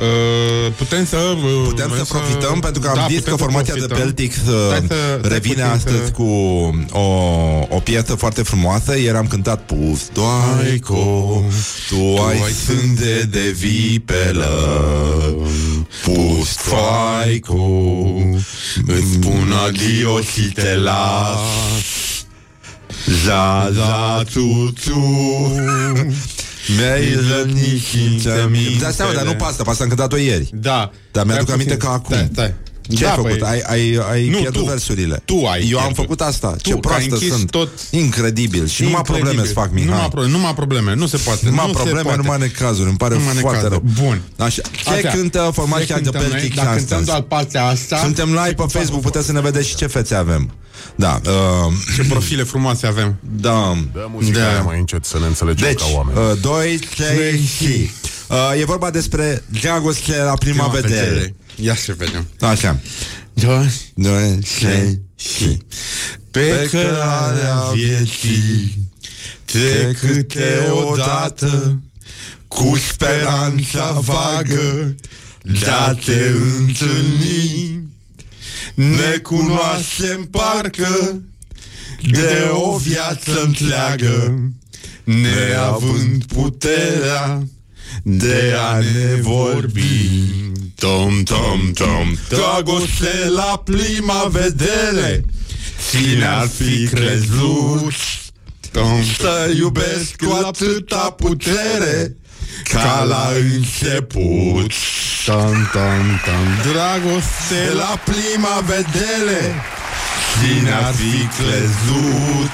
Uh, putem să uh, Putem să profităm să... Pentru că am da, zis că formația The Peltics uh, revine astăzi să... cu o, o piesă foarte frumoasă. Ieri am cântat Puftoaico, tu ai sânge de vipelă, Puftoaico, îți spun adio și te las, za, za, tu, tu. Mi-ai zănit și ți-am... Dar seama, dar nu pe asta, pe asta am cântat-o ieri. Da. Dar mi-aduc aminte că acum... Stai, stai. Ce da, ai făcut? Ai, ai, ai nu, pierdut tu. versurile. Tu ai Eu pierdut. am făcut asta. Tu, ce proastă sunt. Tot... Incredibil. Și numai probleme îți fac, Mihai. Numai probleme, numai probleme. Nu se poate. Numai nu probleme, poate. numai necazuri. Îmi pare numai foarte rău. Bun. Așa. Ce cântă formația de Peltics astăzi? Dacă cântăm doar partea asta... Suntem live pe Facebook, puteți să ne vedeți și ce fețe avem. Da. Ce profile frumoase avem. Da. Dă muzica mai încet să ne înțelegem ca oameni. Doi, trei și... E vorba despre dragoste la prima vedere. Ia să vedem. Așa. Doi, doi, trei și... Pe cărarea vieții trec câteodată cu speranța vagă de a te întâlni. Ne cunoaștem parcă de o viață întreagă, neavând puterea de a ne vorbi. Tom, tom, tom. Dragoste la prima vedere, cine ar fi crezut să iubesc cu atâta putere ca la început. Tom, tom, tom. Dragoste la prima vedere, cine ar fi crezut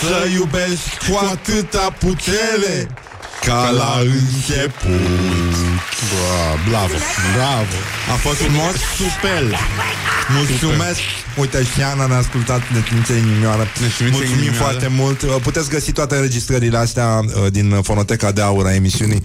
să iubesc cu atâta putere ca la început. Bravo, bravo. A fost un mod super. Mulțumesc. Uite, și Ana ne-a ascultat, ne trimite inimioară. Mulțumim foarte mult. Puteți găsi toate înregistrările astea din fonoteca de aur a emisiunii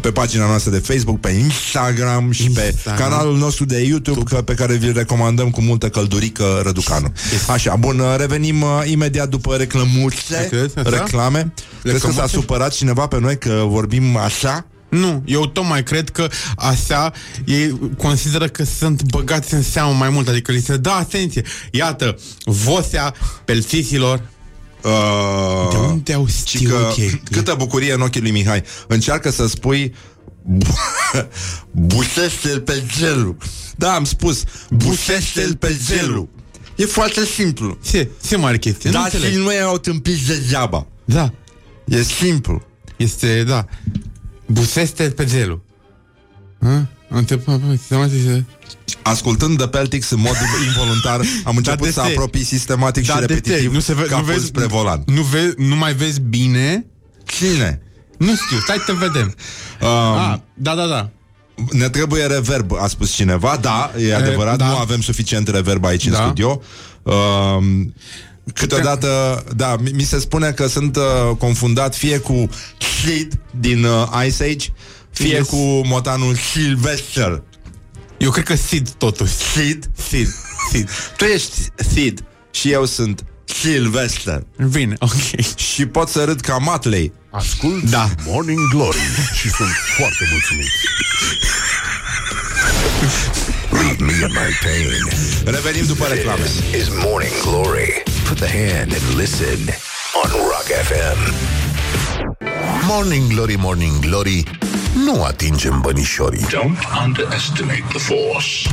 pe pagina noastră de Facebook, pe Instagram și pe canalul nostru de YouTube, pe care vi-l recomandăm cu multă căldurică, Răducanu. Așa, bun, revenim imediat după reclămuțe. Reclame. Crezi că s-a supărat cineva pe noi că vorbim așa? Nu, eu tocmai cred că așa ei consideră că sunt băgați în seamă mai mult, adică li se dă atenție. Iată, vocea pelțiților. Uh, De unde au știut ei? Câtă bucurie în ochii lui Mihai. Încearcă să spui busește-l pe gelul. Da, am spus busește-l pe gelul. E foarte simplu. Ce, ce mare chestie? Dar și nu erau tâmpiți degeaba. Da. E simplu. Este, da. Buseste pe gelul. Ascultând The Peltics în mod involuntar, am început da să apropii sistematic da și repetitiv nu se ve- capul nu vezi, spre volan. Nu, ve- nu mai vezi bine? Cine? Nu știu, stai să vedem. Um, A, da, da, da. Ne trebuie reverb, a spus cineva. Da, e adevărat, e, da. Nu avem suficient reverb aici da. în studio. Um, Câteodată, da, mi se spune că sunt uh, confundat fie cu Sid din uh, Ice Age, fie yes. cu motanul Sylvester. Eu cred că Sid totuși. Sid? Sid. Sid. Tu ești Sid și eu sunt Sylvester. Bine, ok. Și pot să râd ca Matley. Ascult da. Morning Glory și sunt foarte mulțumit. Leave me in my pain. Revenim după reclame. This is Morning Glory. Put the hand and listen on Rock F M. Morning Glory, Morning Glory. Nu atingem bănișorii. Don't underestimate the force.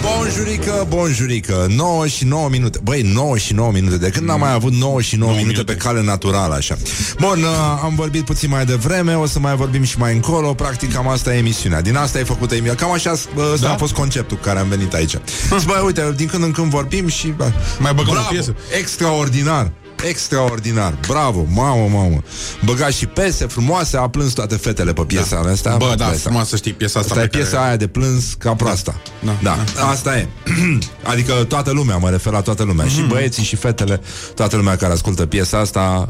Bonjurică, bonjurică. nouă și nouă minute. Băi, nouă și nouă minute. De când n-am mai avut nouă și nouă minute pe cale naturală, așa. Bun, uh, am vorbit puțin mai devreme, o să mai vorbim și mai încolo. Practic, cam asta e emisiunea. Din asta e făcută emisiunea. Cam așa uh, da? a fost conceptul cu care am venit aici. Băi, uite, din când în când vorbim și... Mai băgăm o piesă. Extraordinar. extraordinar. Bravo, mamă, mamă. Băga și pese frumoase, a plâns toate fetele pe piesa da. asta. Bă, da, frumoasă, știi, piesa asta. Asta e piesa care... aia de plâns ca proasta. Da, da. da. da. Asta e. Adică toată lumea, mă refer la toată lumea, mm-hmm. și băieții și fetele, toată lumea care ascultă piesa asta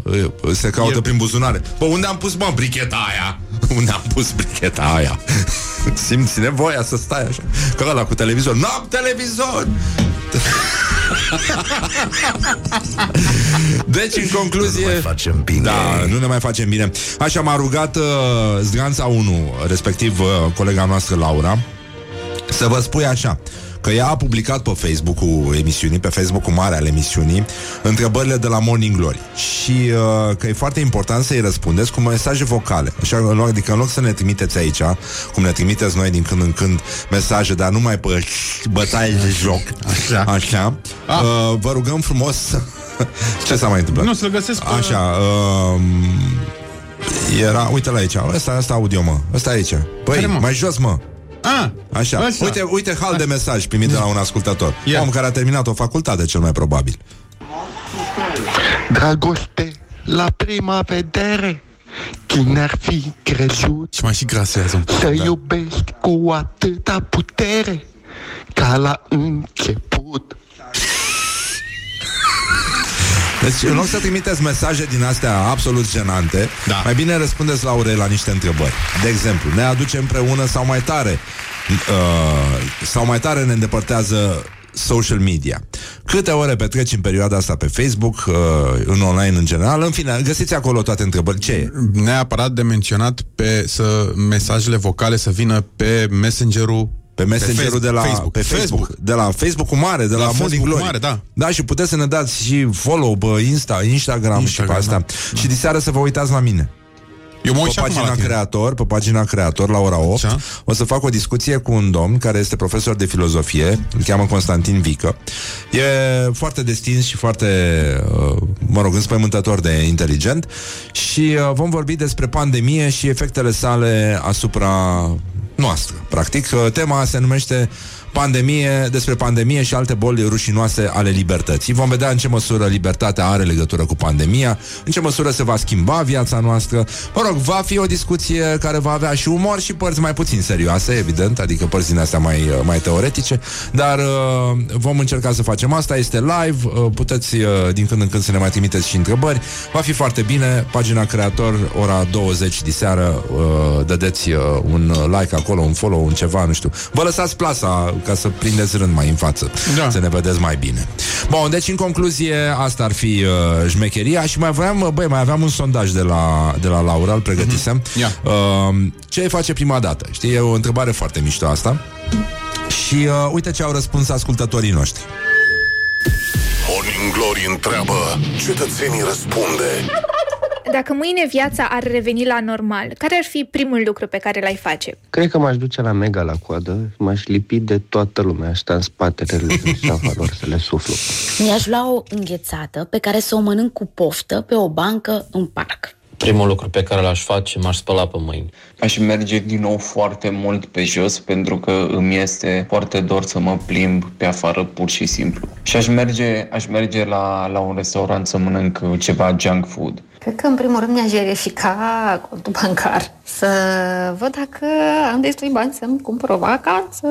se caută e... prin buzunare. Bă, unde am pus, bă, bricheta aia? Unde am pus bricheta aia? Simți nevoia să stai așa. Că ăla cu televizor, n-am televizor! Deci, în concluzie, nu ne mai facem bine. Da, nu ne mai facem bine. Așa, m-a rugat uh, Zganța unu, respectiv uh, colega noastră Laura, să vă spui așa, că ea a publicat pe Facebook-ul emisiunii, pe Facebook-ul mare al emisiunii, întrebările de la Morning Glory. Și uh, că e foarte important să-i răspundeți cu mesaje vocale. Așa, în loc, adică în loc să ne trimiteți aici, cum ne trimiteți noi din când în când mesaje, dar numai pe bătaie de joc. Așa. Așa. Uh, vă rugăm frumos. Ce s-a mai întâmplat? Nu, să-l găsesc pe... Așa. Uh, era, uite la aici. Ăsta, ăsta audio, mă. Ăsta aici. Păi, mai jos, mă. A, așa. Așa. Uite, uite hal de mesaj primit de la un ascultător. Yeah. Om care a terminat o facultate, cel mai probabil. Dragoste la prima vedere, cine ar fi crezut și mai și grasează să da. iubești cu atâta putere ca la început. Deci, în loc să trimiteți mesaje din astea absolut jenante, da. mai bine răspundeți, Laurei, la niște întrebări. De exemplu, ne aduce împreună sau mai tare uh, sau mai tare ne îndepărtează social media. Câte ore petreci în perioada asta pe Facebook, uh, în online în general? În fine, găsiți acolo toate întrebări. Ce e? Neapărat de menționat pe, să, mesajele vocale să vină pe Messenger-ul Pe messengerul de la Facebook. Pe Facebook, Facebook. De la Facebook-ul mare, de la, la Morning Glory. Mare, da. Da, și puteți să ne dați și follow pe Insta, Instagram, Instagram și pe asta. Da. Și diseară să vă uitați la mine. Eu mă uit pe pagina Creator, pe pagina Creator la ora opt. Așa. O să fac o discuție cu un domn care este profesor de filozofie, îl cheamă Constantin Vică. E foarte destins și foarte, mă rog, înspăimântător de inteligent și vom vorbi despre pandemie și efectele sale asupra noastră. Practic, tema se numește Pandemie, despre pandemie și alte boli rușinoase ale libertății. Vom vedea în ce măsură libertatea are legătură cu pandemia, în ce măsură se va schimba viața noastră. Mă rog, va fi o discuție care va avea și umor și părți mai puțin serioase, evident, adică părți din astea mai, mai teoretice, dar uh, vom încerca să facem asta. Este live, uh, puteți uh, din când în când să ne mai trimiteți și întrebări. Va fi foarte bine. Pagina Creator, ora douăzeci diseară, uh, dădeți uh, un like acolo, un follow, un ceva, nu știu. Vă lăsați plasa ca să prindeți rând mai în față, da. Să ne vedeți mai bine. Bun, deci în concluzie asta ar fi uh, șmecheria. Și mai aveam, băi, mai aveam un sondaj de la, de la Laura, îl pregătisem. uh-huh. yeah. uh, Ce face prima dată? Știi, e o întrebare foarte mișto asta. Și uh, uite ce au răspuns ascultătorii noștri. Morning Glory întreabă, cetățenii răspunde. Dacă mâine viața ar reveni la normal, care ar fi primul lucru pe care l-ai face? Cred că m-aș duce la mega la coadă, m-aș lipi de toată lumea, aș sta în spatele lor să le suflu. Mi-aș lua o înghețată pe care să o mănânc cu poftă pe o bancă în parc. Primul lucru pe care l-aș face, m-aș spăla pe mâini. Aș merge din nou foarte mult pe jos, pentru că îmi este foarte dor să mă plimb pe afară, pur și simplu. Și aș merge, aș merge la, la un restaurant să mănânc ceva junk food. Cred că, în primul rând, mi-aș verifica contul bancar, să văd dacă am destui bani să-mi cumpăr o vacanță.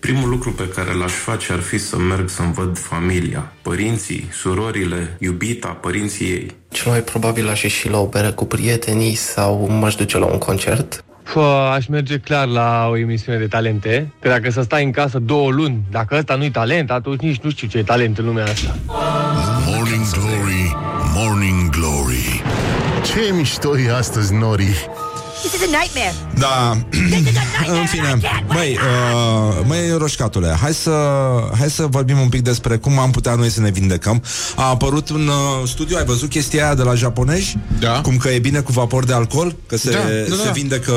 Primul lucru pe care l-aș face ar fi să merg să-mi văd familia, părinții, surorile, iubita, părinții ei. Cel mai probabil aș ieși la o bere cu prietenii sau m-aș duce la un concert. Pă, aș merge clar la o emisiune de talente, că dacă să stai în casă două luni, dacă ăsta nu-i talent, atunci nici nu știu ce e talent în lumea asta. Morning Glory, Morning Glory. Ce mișto e astăzi, Nori. This is a nightmare. Da, în fine. Băi, uh, măi, roșcatule, hai să, hai să vorbim un pic despre cum am putea noi să ne vindecăm. A apărut un uh, studiu, ai văzut chestia aia de la japonezi? Da. Cum că e bine cu vapor de alcool, că se, da, da, da. se vindecă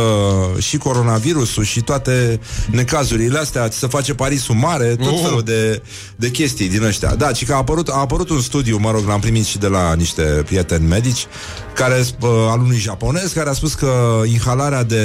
și coronavirusul și toate necazurile astea, se face Parisul mare, tot felul de, de chestii din ăștia. Da, și că a apărut, a apărut un studiu, mă rog, l-am primit și de la niște prieteni medici, care, uh, al unui japonez, care a spus că inhalarea de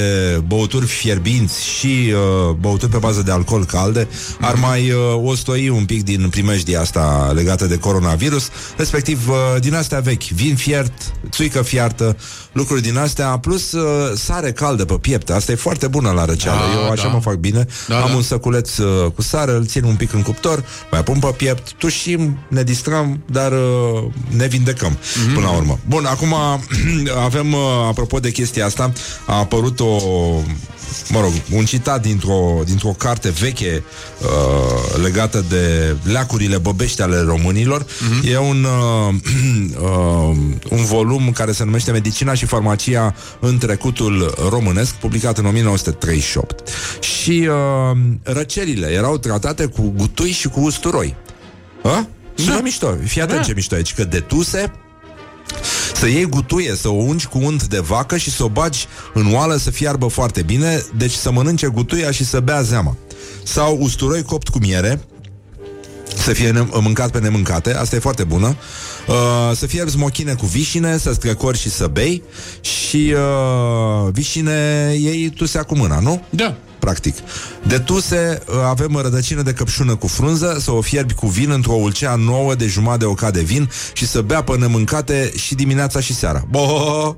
băuturi fierbinți și uh, băuturi pe bază de alcool calde ar mai uh, ostoi un pic din primejdia asta legată de coronavirus, respectiv uh, din astea vechi, vin fiert, țuică fiartă, lucruri din astea, plus uh, sare caldă pe piept. Asta e foarte bună la răceală. Da, eu așa da. mă fac bine. Da, Am da. un săculeț uh, cu sare, îl țin un pic în cuptor, mai pun pe piept, tușim, ne distrăm, dar uh, ne vindecăm mm-hmm. până la urmă. Bun, acum avem, uh, apropo de chestia asta, a apărut o, mă rog, un citat dintr-o, dintr-o carte veche uh, legată de leacurile băbești ale românilor. Mm-hmm. E un uh, uh, un volum care se numește Medicina și farmacia în trecutul românesc, publicat în o mie nouă sute treizeci și opt. Și uh, răcelile erau tratate cu gutui și cu usturoi. A? Sună da. mișto. Fii atent da. ce mișto aici, că de tuse să iei gutuie, să o ungi cu unt de vacă și să o bagi în oală să fiarbă foarte bine, deci să mănânce gutuia și să bea zeama. Sau usturoi copt cu miere, să fie ne- mâncat pe nemâncate, asta e foarte bună. Uh, să fierzi mochine cu vișine, să strecori și să bei. Și uh, vișine iei tusea cu mâna, nu? Da. Practic. De tuse avem rădăcină de căpșună cu frunză, să o fierbi cu vin într-o ulcea nouă de jumătate de oca de vin și să bea până mâncate și dimineața și seara. Bo!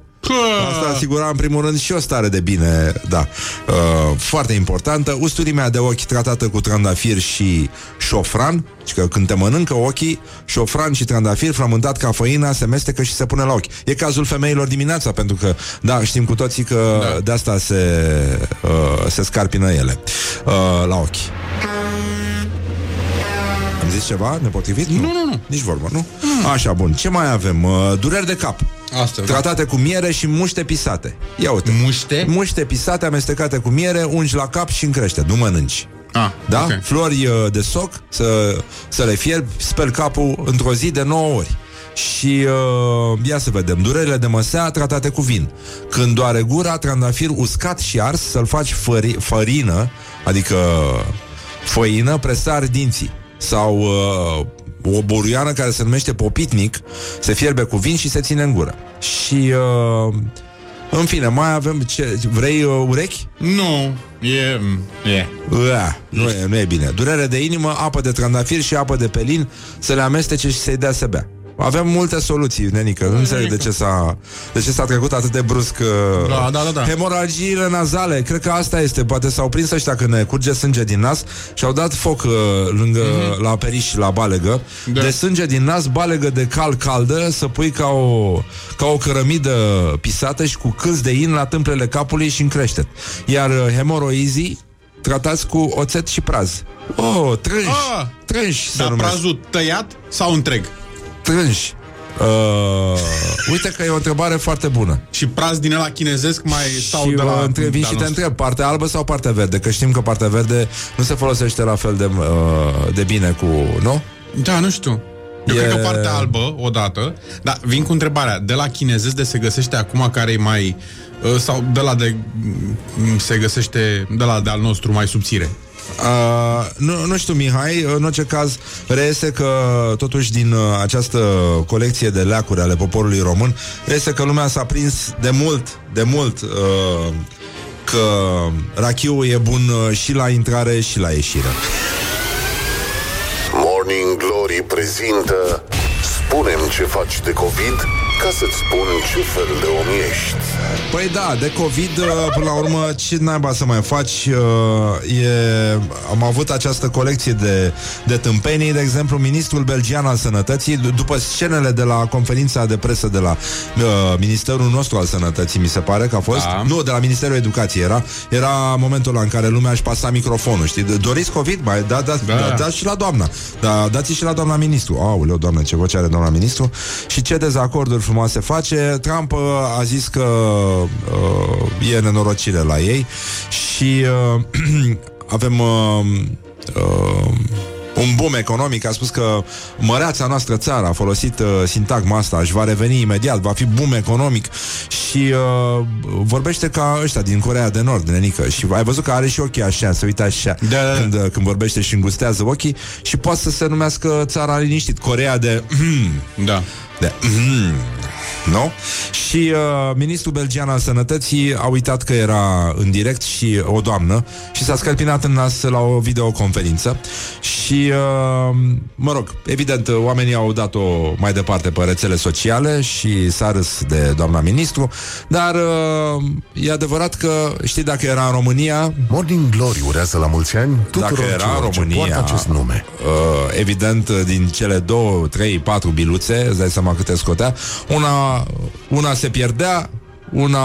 Asta asigura în primul rând și o stare de bine, da, uh, foarte importantă. Usturimea de ochi tratată cu trandafir și șofran, că când te mănâncă ochii, șofran și trandafir frământat ca făina, se mestecă și se pune la ochi. E cazul femeilor dimineața, pentru că, da, știm cu toții că da. de asta se, uh, se scarpină ele uh, la ochi. Am zis ceva nepotrivit? Nu, nu, nu. Nici vorba, nu? Mm. Așa, bun. Ce mai avem? Uh, dureri de cap. Asta, tratate da. cu miere și muște pisate. Ia uite. Muște? Muște pisate amestecate cu miere, ungi la cap și încrește. Nu mănânci. Ah, da? Okay. Flori de soc, să, să le fierbi, speli capul într-o zi de nouă ori. Și uh, ia să vedem. Durerile de măsea tratate cu vin. Când doare gura, trandafir uscat și ars, să-l faci fări, fărină, adică făină, presar dinții. Sau uh, o buruiană care se numește popitnic, se fierbe cu vin și se ține în gură. Și uh, în fine, mai avem ce, vrei uh, urechi? Nu, e... e. Ua, nu e nu e bine. Durere de inimă, apă de trandafir și apă de pelin, să le amestece și să-i dea să bea. Avem multe soluții, nenică. Nu înțeleg de ce s-a, de ce s-a trecut atât de brusc. Da, da, da, da. Hemoragiile nazale, cred că asta este. Poate s-au prins ăștia când ne curge sânge din nas și au dat foc lângă, mm-hmm. la Periș, la balegă. Da. De sânge din nas, balegă de cal caldă, să pui ca o, ca o cărămidă pisată și cu câți de in la tâmplele capului și în creștet. Iar hemoroizii tratați cu oțet și praz. Oh, trânși! Ah, trânși se numesc. Dar prazul tăiat sau întreg? Trânși. Uh, uite că e o întrebare foarte bună. Și praz din ăla chinezesc mai sau de la... Între, vin și te întreb, partea albă sau partea verde? Că știm că partea verde nu se folosește la fel de, uh, de bine cu... Nu? Da, nu știu. Eu e... cred că partea albă, odată. Dar vin cu întrebarea. De la chinezesc de se găsește acum care e mai... Uh, sau de la de... Se găsește de la de al nostru mai subțire? Uh, nu, nu știu, Mihai, în orice caz reiese că totuși din uh, această colecție de leacuri ale poporului român, reiese că lumea s-a prins de mult, de mult uh, că rachiul e bun și la intrare și la ieșire. Morning Glory prezintă Spune-mi ce faci de COVID ca să-ți spun ce fel de om ești. Păi da, de COVID, până la urmă, ce naiba să mai faci? E, am avut această colecție de, de tâmpenii, de exemplu, ministrul belgian al sănătății, după scenele de la conferința de presă de la uh, Ministerul nostru al Sănătății, mi se pare că a fost, da. nu, de la Ministerul Educației era, era momentul ăla în care lumea își pasa microfonul, știi? Doriți COVID? Mai da, da, da. da, dați și la doamna, da, dați și la doamna ministru. Aoleu, doamnă, ce voce are doamna ministru. Și ce dezacorduri frumoase face. Trump a zis că uh, e nenorocire la ei. Și uh, avem uh, uh, un boom economic. A spus că măreața noastră țară a folosit uh, sintagma asta. Își va reveni imediat, va fi boom economic. Și uh, vorbește ca ăștia din Coreea de Nord, nenică. Și ai văzut că are și ochii așa, se uită așa da, da. Când, uh, când vorbește și îngustează ochii. Și poate să se numească țara liniștit Coreea de... Da. De... nu? Și uh, ministrul belgian al sănătății a uitat că era în direct și o doamnă și s-a scălpinat în nas la o videoconferință și, uh, mă rog, evident, oamenii au dat-o mai departe pe rețele sociale și s-a râs de doamna ministru, dar uh, e adevărat că, știi, dacă era în România... Morning Glory urează la mulți ani tuturor dacă era în România, acest nume. Uh, evident, din cele două, trei, patru biluțe, îți dai seama câte scotea, una, una se pierdea, una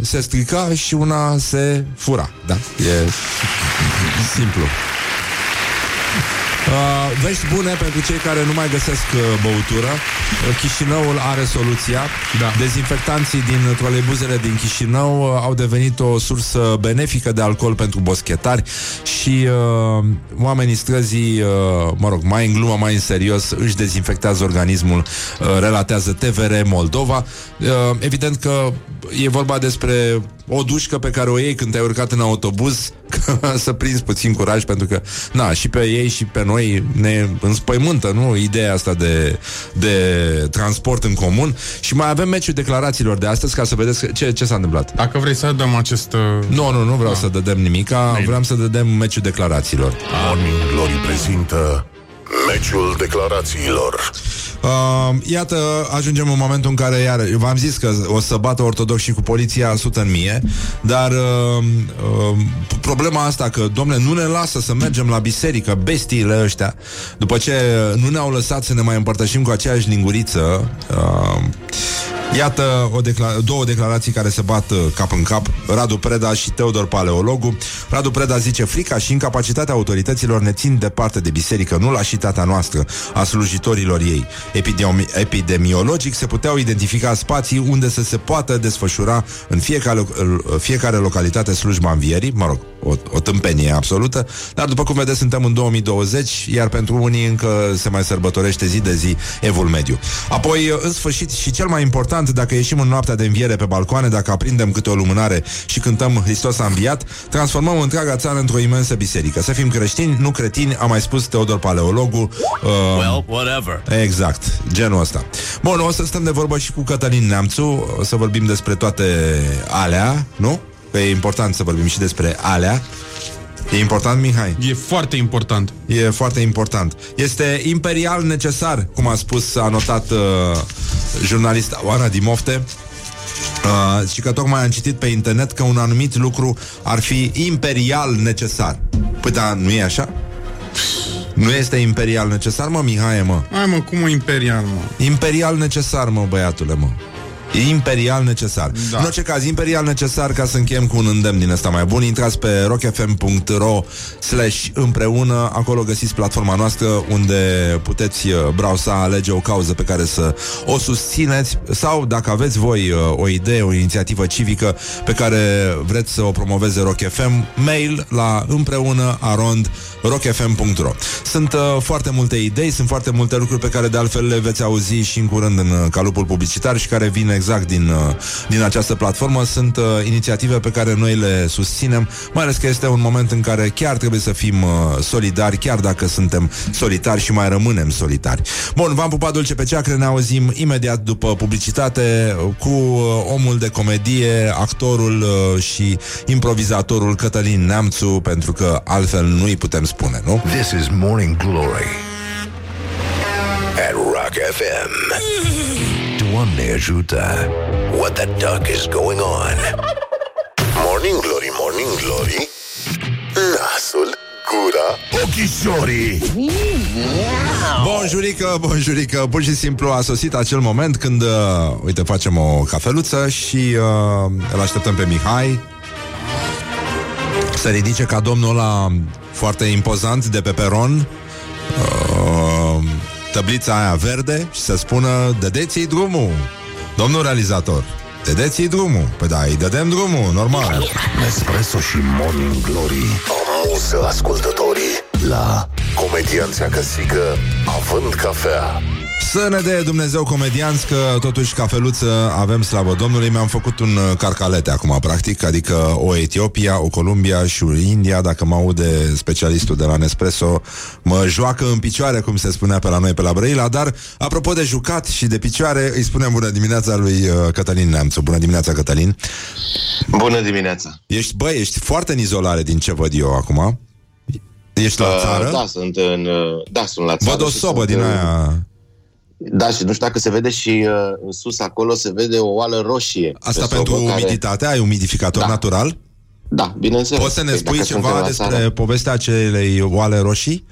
se strica și una se fura. Da? E simplu. Uh, vești bune pentru cei care nu mai găsesc uh, băutură. uh, Chișinăul are soluția, da. Dezinfectanții din troleibuzele din Chișinău uh, au devenit o sursă benefică de alcool pentru boschetari. Și uh, oamenii străzii, uh, mă rog, mai în glumă, mai în serios, își dezinfectează organismul, uh, relatează T V R Moldova. uh, Evident că e vorba despre o dușcă pe care o iei când te-ai urcat în autobuz, să prinzi puțin curaj, pentru că, na, și pe ei și pe noi ne înspăimântă, nu? Ideea asta de, de transport în comun. Și mai avem meciul declarațiilor de astăzi, ca să vedeți ce, ce s-a întâmplat. Dacă vrei să dăm acest... Nu, nu, nu vreau da. să dădem nimica, Bine. vreau să dădem meciul declarațiilor. Morning Glory prezintă meciul declarațiilor. Uh, iată, ajungem în momentul în care iar, v-am zis că o să bată ortodoxii cu poliția o sută în mie, dar uh, uh, problema asta că, domne, nu ne lasă să mergem la biserică, bestiile ăștia, după ce nu ne-au lăsat să ne mai împărtășim cu aceeași linguriță. uh, Iată o decla- două declarații care se bat cap în cap, Radu Preda și Teodor Paleologu. Radu Preda zice: frica și incapacitatea autorităților ne țin departe de biserică, nu lașitatea noastră a slujitorilor ei. Epidemi- epidemiologic se puteau identifica spații unde să se poată desfășura în fiecare, lo- fiecare localitate slujba învierii. Mă rog, o, o tâmpenie absolută. Dar după cum vedeți, suntem în două mii douăzeci, iar pentru unii încă se mai sărbătorește zi de zi evul mediu. Apoi, în sfârșit, și cel mai important, dacă ieșim în noaptea de înviere pe balcoane, dacă aprindem câte o lumânare și cântăm Hristos a înviat, transformăm întreaga țară într-o imensă biserică. Să fim creștini, nu cretini, a mai spus Teodor Paleologu. uh, Well, whatever. Exact, genul ăsta. Bun, o să stăm de vorbă și cu Cătălin Neamțu, o să vorbim despre toate alea, nu? Că e important să vorbim și despre alea. E important, Mihai? E foarte important. E foarte important. Este imperial necesar, cum a spus, a notat uh, jurnalista Oana Dimofte. Uh, și că tocmai am citit pe internet că un anumit lucru ar fi imperial necesar. Păi, dar nu e așa? Nu este imperial necesar, mă, Mihai, mă? Hai, mă, cum o imperial, mă? Imperial necesar, mă, băiatule, mă. Imperial necesar, da. În orice caz, imperial necesar, ca să încheiem cu un îndemn din ăsta mai bun. Intrați pe rock f m punct r o slash împreună. Acolo găsiți platforma noastră, unde puteți browsa, alege o cauză pe care să o susțineți, sau dacă aveți voi o idee, o inițiativă civică pe care vreți să o promoveze Rock F M, mail la împreună arond rock f m punct r o. Sunt uh, foarte multe idei, sunt foarte multe lucruri pe care de altfel le veți auzi și în curând în calupul publicitar și care vin exact din, uh, din această platformă. Sunt uh, inițiative pe care noi le susținem, mai ales că este un moment în care chiar trebuie să fim uh, solidari, chiar dacă suntem solitari și mai rămânem solitari. Bun, v-am pupat dulce pe ceacră, ne auzim imediat după publicitate cu uh, omul de comedie, actorul uh, și improvizatorul Cătălin Neamțu, pentru că altfel nu-i putem spune. Spune, nu? This is Morning Glory at Rock F M. Doamne ajută! What the duck is going on? Morning Glory, Morning Glory. Nasul, gura, ochișorii. Bonjurică, bonjurică. Pur și simplu a sosit acel moment când, uh, uite, facem o cafeluță și uh, îl așteptăm pe Mihai să ridice ca domnul ăla foarte impozant de pe peron uh, tăblița aia verde și să spună: dădeți-i drumul, domnul realizator, dădeți-i drumul. Păi da, îi dădem drumul, normal. Nespresso și Morning Glory amuză ascultătorii la comedianța căsică având cafea. Să ne dea Dumnezeu comedianți, că totuși cafeluță avem, slavă Domnului. Mi-am făcut un carcalete acum, practic, adică o Etiopia, o Columbia și o India. Dacă mă aude specialistul de la Nespresso, mă joacă în picioare, cum se spunea pe la noi, pe la Brăila. Dar, apropo de jucat și de picioare, îi spunem bună dimineața lui Cătălin Neamțu. Bună dimineața, Cătălin! Bună dimineața! Ești, bă, ești foarte în izolare din ce văd eu acum. Ești la țară? Uh, da, sunt în, da, sunt la țară. Văd o sobă din în... aia... Da, și nu știu dacă se vede și uh, în sus acolo se vede o oală roșie. Asta pentru umiditatea? Care... Ai umidificator da. Natural? Da, bineînțeles. Poți să ne spui ceva despre povestea acelei oale roșii?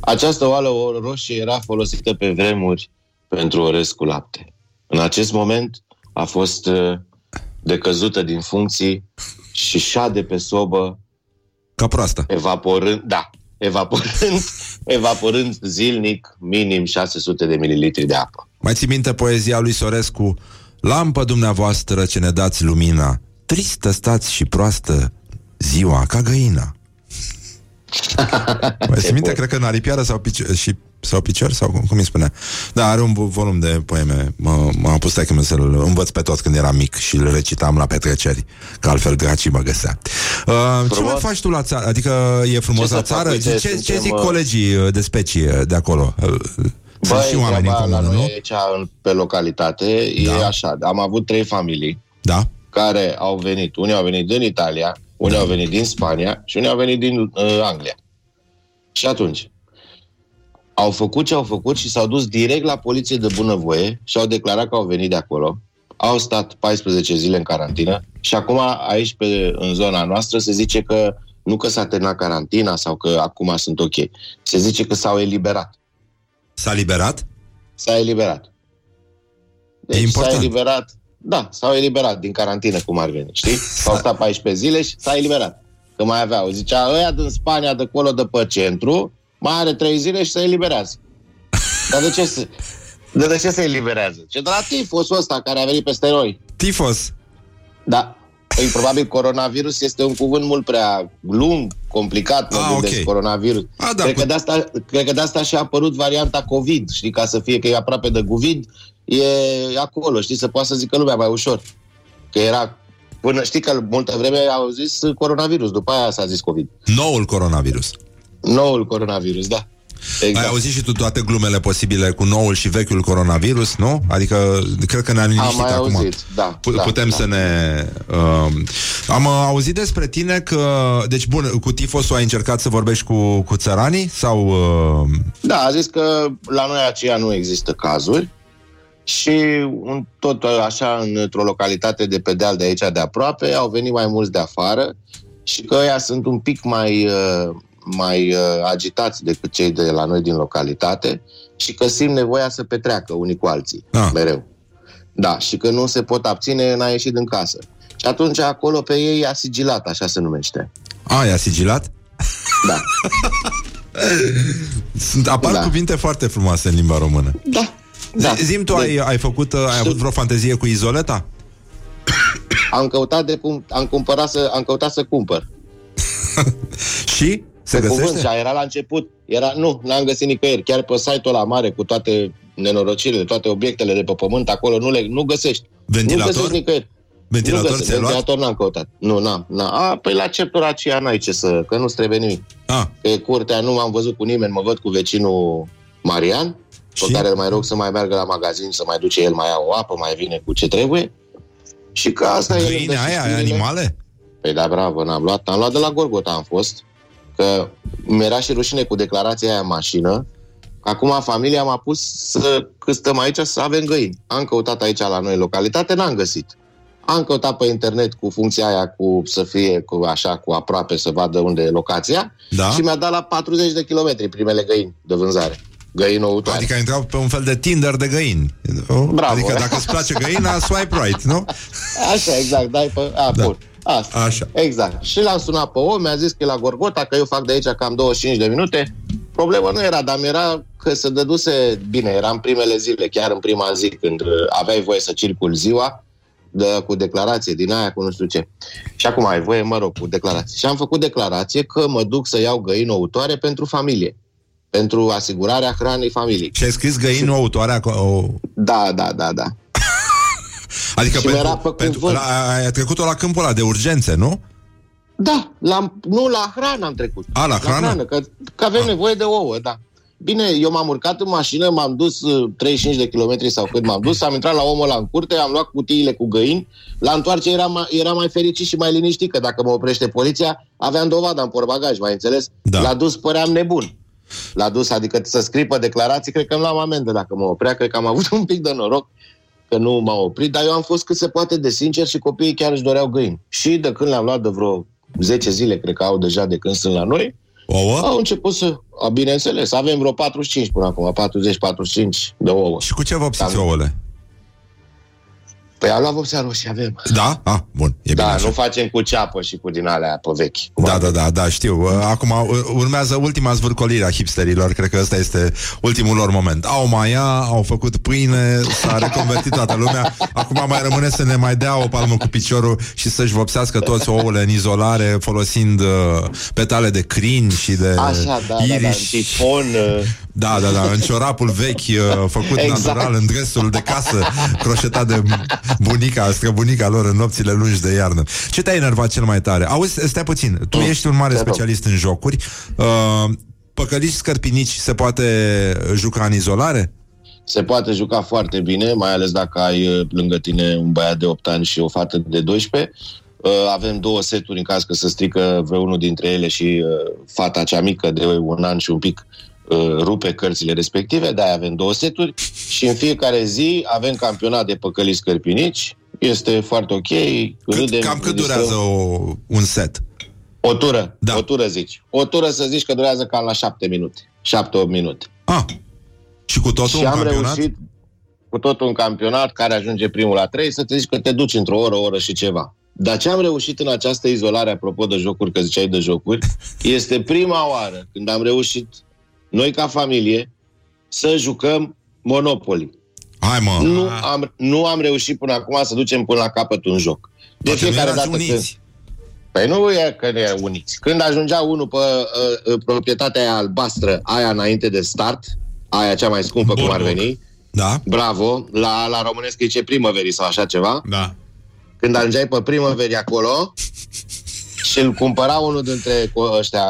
Această oală roșie era folosită pe vremuri pentru orez cu lapte. În acest moment a fost uh, decăzută din funcții și șade pe sobă ca proastă. Evaporând, da. Evaporând, evaporând zilnic minim șase sute de mililitri de apă. Mai ții minte poezia lui Sorescu? Lampă dumneavoastră ce ne dați lumina, tristă stați și proastă ziua ca găina. Mai ții minte? Cred că în aripioară sau, pici- și, sau picior sau cum, cum îi spunea. Da, are un volum de poeme. M-am pus că să-l învăț pe tot când eram mic și îl recitam la petreceri, că altfel gracii mă găsea. Uh, ce mai faci tu la țară? Adică e frumos ce la țară? Fac, ce, ce, ce zic mă... colegii de specie de acolo? Băi, și oamenii în comună, nu? Cea pe localitate da. E așa. Am avut trei familii da. Care au venit. Unii au venit din Italia, unii da. Au venit din Spania și unii au venit din uh, Anglia. Și atunci au făcut ce au făcut și s-au dus direct la poliție de bunăvoie și au declarat că au venit de acolo. Au stat paisprezece zile în carantină și acum aici, pe, în zona noastră, se zice că nu că s-a terminat carantina sau că acum sunt ok. Se zice că s-au eliberat. S-a eliberat? S-a eliberat. Deci, e important. S-a eliberat, da, s-au eliberat din carantină, cum ar veni, știi? S-au stat paisprezece zile și s-a eliberat. Că mai aveau, zicea, ăia din Spania, de acolo, de pe centru, mai are trei zile și se eliberează. Dar de ce se... De, de ce se eliberează? Ce de la tifosul ăsta care a venit peste noi. Tifos? Da. Păi, probabil coronavirus este un cuvânt mult prea lung, complicat, mă gândesc, okay. Coronavirus. A, da, cred, cu... că de asta, cred că de asta și-a apărut varianta COVID, știi, ca să fie că e aproape de COVID, e acolo, știi, să poată să zică lumea mai ușor. Că era, până, știi că multă vreme au zis coronavirus, după aia s-a zis COVID. Noul coronavirus. Noul coronavirus, da. Exact. Ai auzit și tu toate glumele posibile cu noul și vechiul coronavirus, nu? Adică, cred că ne-am liniștit acum. Am mai auzit, da. P- da putem da. Să ne... Uh, am auzit despre tine că... Deci, bun, cu tifosul ai încercat să vorbești cu, cu țăranii? Sau... Uh... Da, a zis că la noi aceea nu există cazuri și un, tot așa, într-o localitate de pe deal de aici, de aproape, au venit mai mulți de afară și că ăia sunt un pic mai... Uh, mai uh, agitați decât cei de la noi din localitate și că simt nevoia să petreacă unii cu alții, ah. mereu. Da, și că nu se pot abține în a ieși din casă. Și atunci acolo pe ei i-a sigilat, așa se numește. A, i-a sigilat? Da. Sunt, apar da. Cuvinte foarte frumoase în limba română. Da. da. Zi-mi tu, de... ai, ai, făcut, ai Știu... avut vreo fantezie cu izoleta? Am căutat, de cum, am cumpărat să, am căutat să cumpăr. Și? Se pe găsește? Cuvânt, era la început, era, nu, n-am găsit nicăieri, chiar pe site-ul ăla mare cu toate nenorocirile, toate obiectele de pe pământ, acolo nu le, nu găsești. Ventilator? Nu găsești nicăieri. Ventilator, nu găsești. Ventilator n-am căutat. Nu, n-am, n-am. A, păi la certura aceea n-ai ce să, că nu-ți trebuie nimic. A. Pe curtea nu m-am văzut cu nimeni, mă văd cu vecinul Marian, pe care îl mai rog să mai meargă la magazin, să mai duce el, mai ia o apă, mai vine cu ce trebuie. Și că asta e... Găine aia, aia animale? Păi da, bravo, n-am luat, am luat de la Gorgota, am fost. Că mi-era și rușine cu declarația aia în mașină. Acum familia m-a pus să, cât stăm aici, să avem găini. Am căutat aici la noi localitate, n-am găsit. Am căutat pe internet cu funcția aia cu să fie cu, așa, cu aproape, să vadă unde e locația da? Și mi-a dat la patruzeci de kilometri primele găini de vânzare. Găini outoare. Adică intrau pe un fel de Tinder de găini. Bravo. Adică dacă îți place găina, swipe right, nu? Așa, exact, dai pe... A, da. Bun. Asta. Așa. Exact. Și l-am sunat pe om, mi-a zis că e la Gorgota, că eu fac de aici cam douăzeci și cinci de minute. Problema nu era, dar mi-era că se dăduse bine, era în primele zile, chiar în prima zi, când aveai voie să circul ziua, de, cu declarație din aia, cu nu știu ce. Și acum ai voie, mă rog, cu declarație. Și am făcut declarație că mă duc să iau găini ouătoare pentru familie. pentru asigurarea hranei familiei. Și ai scris găinul autoarea? O... Da, da, da, da. Adică pentru, pentru, la, ai trecut-o la câmpul ăla de urgențe, nu? Da, la, nu, la hrană am trecut. A, la hrană? La hrană, că, că avem A. nevoie de ouă, da. Bine, eu m-am urcat în mașină, m-am dus treizeci și cinci de kilometri sau cât m-am dus, am intrat la omul ăla în curte, am luat cutiile cu găini, la întoarcere eram, eram mai fericit și mai liniștit, că dacă mă oprește poliția, aveam dovada în portbagaj, mai înțeles? Da. La dus păream nebun. La dus, adică să scripă declarații, cred că îmi luam amendă dacă mă oprea, cred că am avut un pic de noroc că nu m-a oprit, dar eu am fost cât se poate de sincer și copiii chiar își doreau găini. Și de când le-am luat de vreo zece zile, cred că au deja de când sunt la noi, ouă? Au început să... A, bineînțeles, avem vreo patruzeci și cinci până acum, patruzeci patruzeci și cinci de ouă. Și cu ce vopsiți ouăle? Păi am luat vopsea roșie, avem. Da? Ah, bun, e da, bine așa. Nu facem cu ceapă și cu din alea pe vechi. Da, da, da, da, știu. Acum urmează ultima zvârcolire a hipsterilor. Cred că ăsta este ultimul lor moment. Au maia, au făcut pâine, s-a reconvertit toată lumea. Acum mai rămâne să ne mai dea o palmă cu piciorul și să-și vopsească toți ouăle în izolare, folosind petale de crin și de așa, da, iriș. Da, da, tifon. Da, da, da, în ciorapul vechi făcut exact. Natural, în dresul de casă croșetat de bunica, străbunica lor în nopțile lungi de iarnă. Ce te-a enervat cel mai tare? Auzi, stai puțin, tu mm. ești un mare specialist în jocuri. uh, Păcăliși, scărpinici, se poate juca în izolare? Se poate juca foarte bine, mai ales dacă ai lângă tine un băiat de opt ani și o fată de doisprezece. uh, Avem două seturi în caz că se strică vreunul dintre ele și uh, fata cea mică de un an și un pic rupe cărțile respective, de-aia avem două seturi și în fiecare zi avem campionat de păcăliți scărpinici. Este foarte ok. Cât, cam cât durează o, un set? O tură, da. O tură zici. O tură să zici că durează cam la șapte minute, șapte, opt minute. Ah, și cu totul și un campionat? Și am reușit cu totul un campionat care ajunge primul la trei, să te zici că te duci într-o oră, oră și ceva. Dar ce am reușit în această izolare, apropo de jocuri, că ziceai de jocuri, este prima oară când am reușit noi, ca familie, să jucăm Monopoly. Hai, mă! Nu am, nu am reușit până acum să ducem până la capăt un joc. De Dacă fiecare dată uniți. Când... Păi nu e că ne e uniți. Când ajungea unul pe uh, proprietatea aia albastră, aia înainte de start, aia cea mai scumpă, bun, cum ar veni, da. Bravo, la, la românesc e ce primăverii sau așa ceva, da. Când ajungeai pe primăverii acolo și îl cumpăra unul dintre ăștia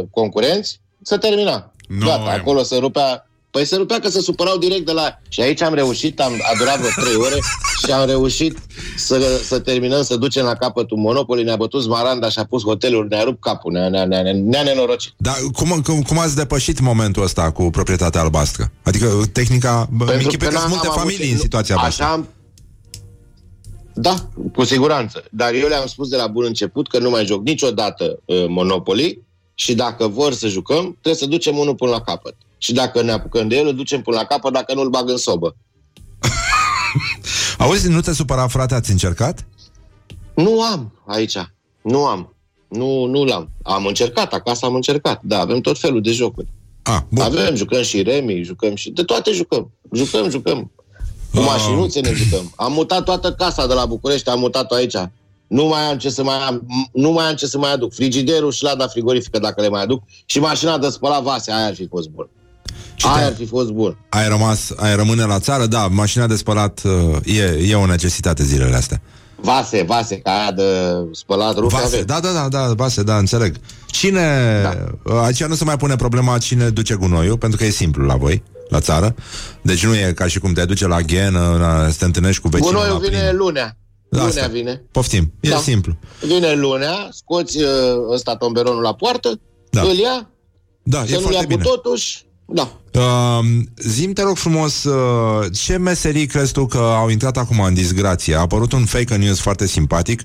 uh, concurenți, se termina. No, gata, acolo se rupea. Păi se rupea că se supărau direct de la... Și aici am reușit, am a durat vreo trei ore și am reușit să, să terminăm, să ducem la capătul Monopoly. Ne-a bătut Smaranda și a pus hotelul, ne-a rupt capul, ne-a, ne-a, ne-a, ne-a nenorocit. Dar cum, cum, cum ați depășit momentul ăsta cu proprietatea albastră? Adică tehnica... Pentru că sunt multe familii și, în situația voastră. Așa am... Da, cu siguranță. Dar eu le-am spus de la bun început că nu mai joc niciodată uh, Monopoly. Și dacă vor să jucăm, trebuie să ducem unul până la capăt. Și dacă ne apucăm de el, îl ducem până la capăt, dacă nu, îl bag în sobă. Auzi, nu te supăra, frate, ați încercat? Nu am aici. Nu am. Nu, nu l-am. Am încercat, acasă am încercat. Da, avem tot felul de jocuri. A, bun. Avem, jucăm și remi, jucăm și... De toate jucăm. Jucăm, jucăm. Cu mașinuțe ne jucăm. Am mutat toată casa de la București, am mutat-o aici. Nu mai am ce să mai am, nu mai am ce să mai aduc. Frigiderul și lada frigorifică, dacă le mai aduc, și mașina de spălat vase, aia ar fi fost bun. Aia ar fi fost bun. Ai rămas, ai rămâne la țară, da, mașina de spălat e, e o necesitate zilele astea. Vase, vase, ca aia de spălat rufe. Vase, da, da, da, da, vase, da, înțeleg. Cine, da. Aici nu se mai pune problema cine duce gunoiul, pentru că e simplu la voi, la țară. Deci nu e ca și cum te duce la ghenă, la, să te întâlnești cu vecinul. Gunoiul vine lunea. Lunea asta. Vine. Poftim, e da. Simplu. Vine lunea, scoți ăsta tomberonul la poartă, da. Îl ia, da, să e nu ia bine. Cu totuși. Da. Uh, zi-mi, te rog frumos, uh, ce meserii crezi tu că au intrat acum în disgrație? A apărut un fake news foarte simpatic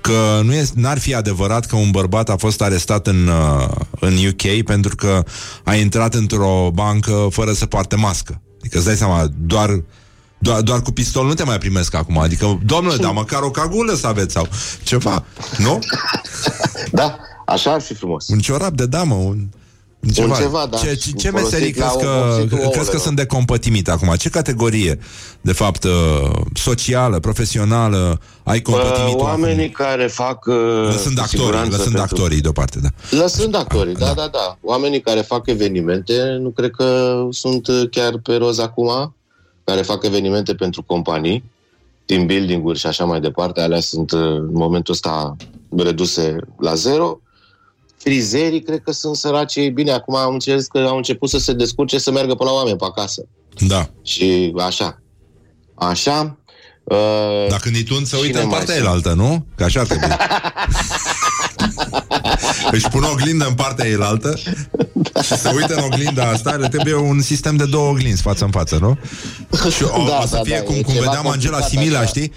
că nu e, n-ar fi adevărat că un bărbat a fost arestat în, uh, în U K pentru că a intrat într-o bancă fără să poarte mască. Adică îți dai seama, doar... Doar, doar cu pistol nu te mai primesc acum. Adică, domnule, dar măcar o cagulă să aveți sau ceva, nu? Da, așa ar fi frumos. Un ciorap de damă, un, Ceva. Ceva, da. Ce, ce, ce meseri crezi că, crezi că sunt de compătimit acum? Ce categorie, de fapt, socială, profesională, ai compătimit? Uh, oamenii acum? Care fac... Uh, lăsând actorii, lăsând actorii deoparte, da. Lăsând actorii, da, da, da, da. Oamenii care fac evenimente, nu cred că sunt chiar pe roz acum, care fac evenimente pentru companii, team building-uri și așa mai departe, alea sunt în momentul ăsta reduse la zero. Frizerii, cred că sunt săracii. Bine, acum am înțeles că au început să se descurce, să meargă până la oameni pe acasă. Da. Și așa. Așa. Uh, Dacă ni tun să uită în partea elaltă, nu? Că așa trebuie. Își pun o oglindă în partea elaltă și se uită în oglinda asta. Le trebuie un sistem de două oglinzi față în față, nu? Și o, da, o să da, fie da, cum, cum vedeam Angela Simila, așa. Știi?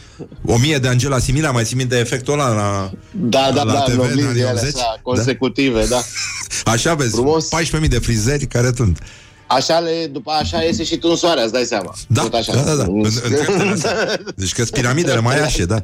O mie de Angela Simila, mai ții minte efectul ăla la, da, da, la da, T V în anii optzeci? Consecutive, da. Da. Așa vezi, frumos. paisprezece mii de frizeri care tând. Așa le, după așa iese și tu în soare, îți dai seama. Da, tot așa. Da, da, da. În, în deci că-s piramidele mai așa, da.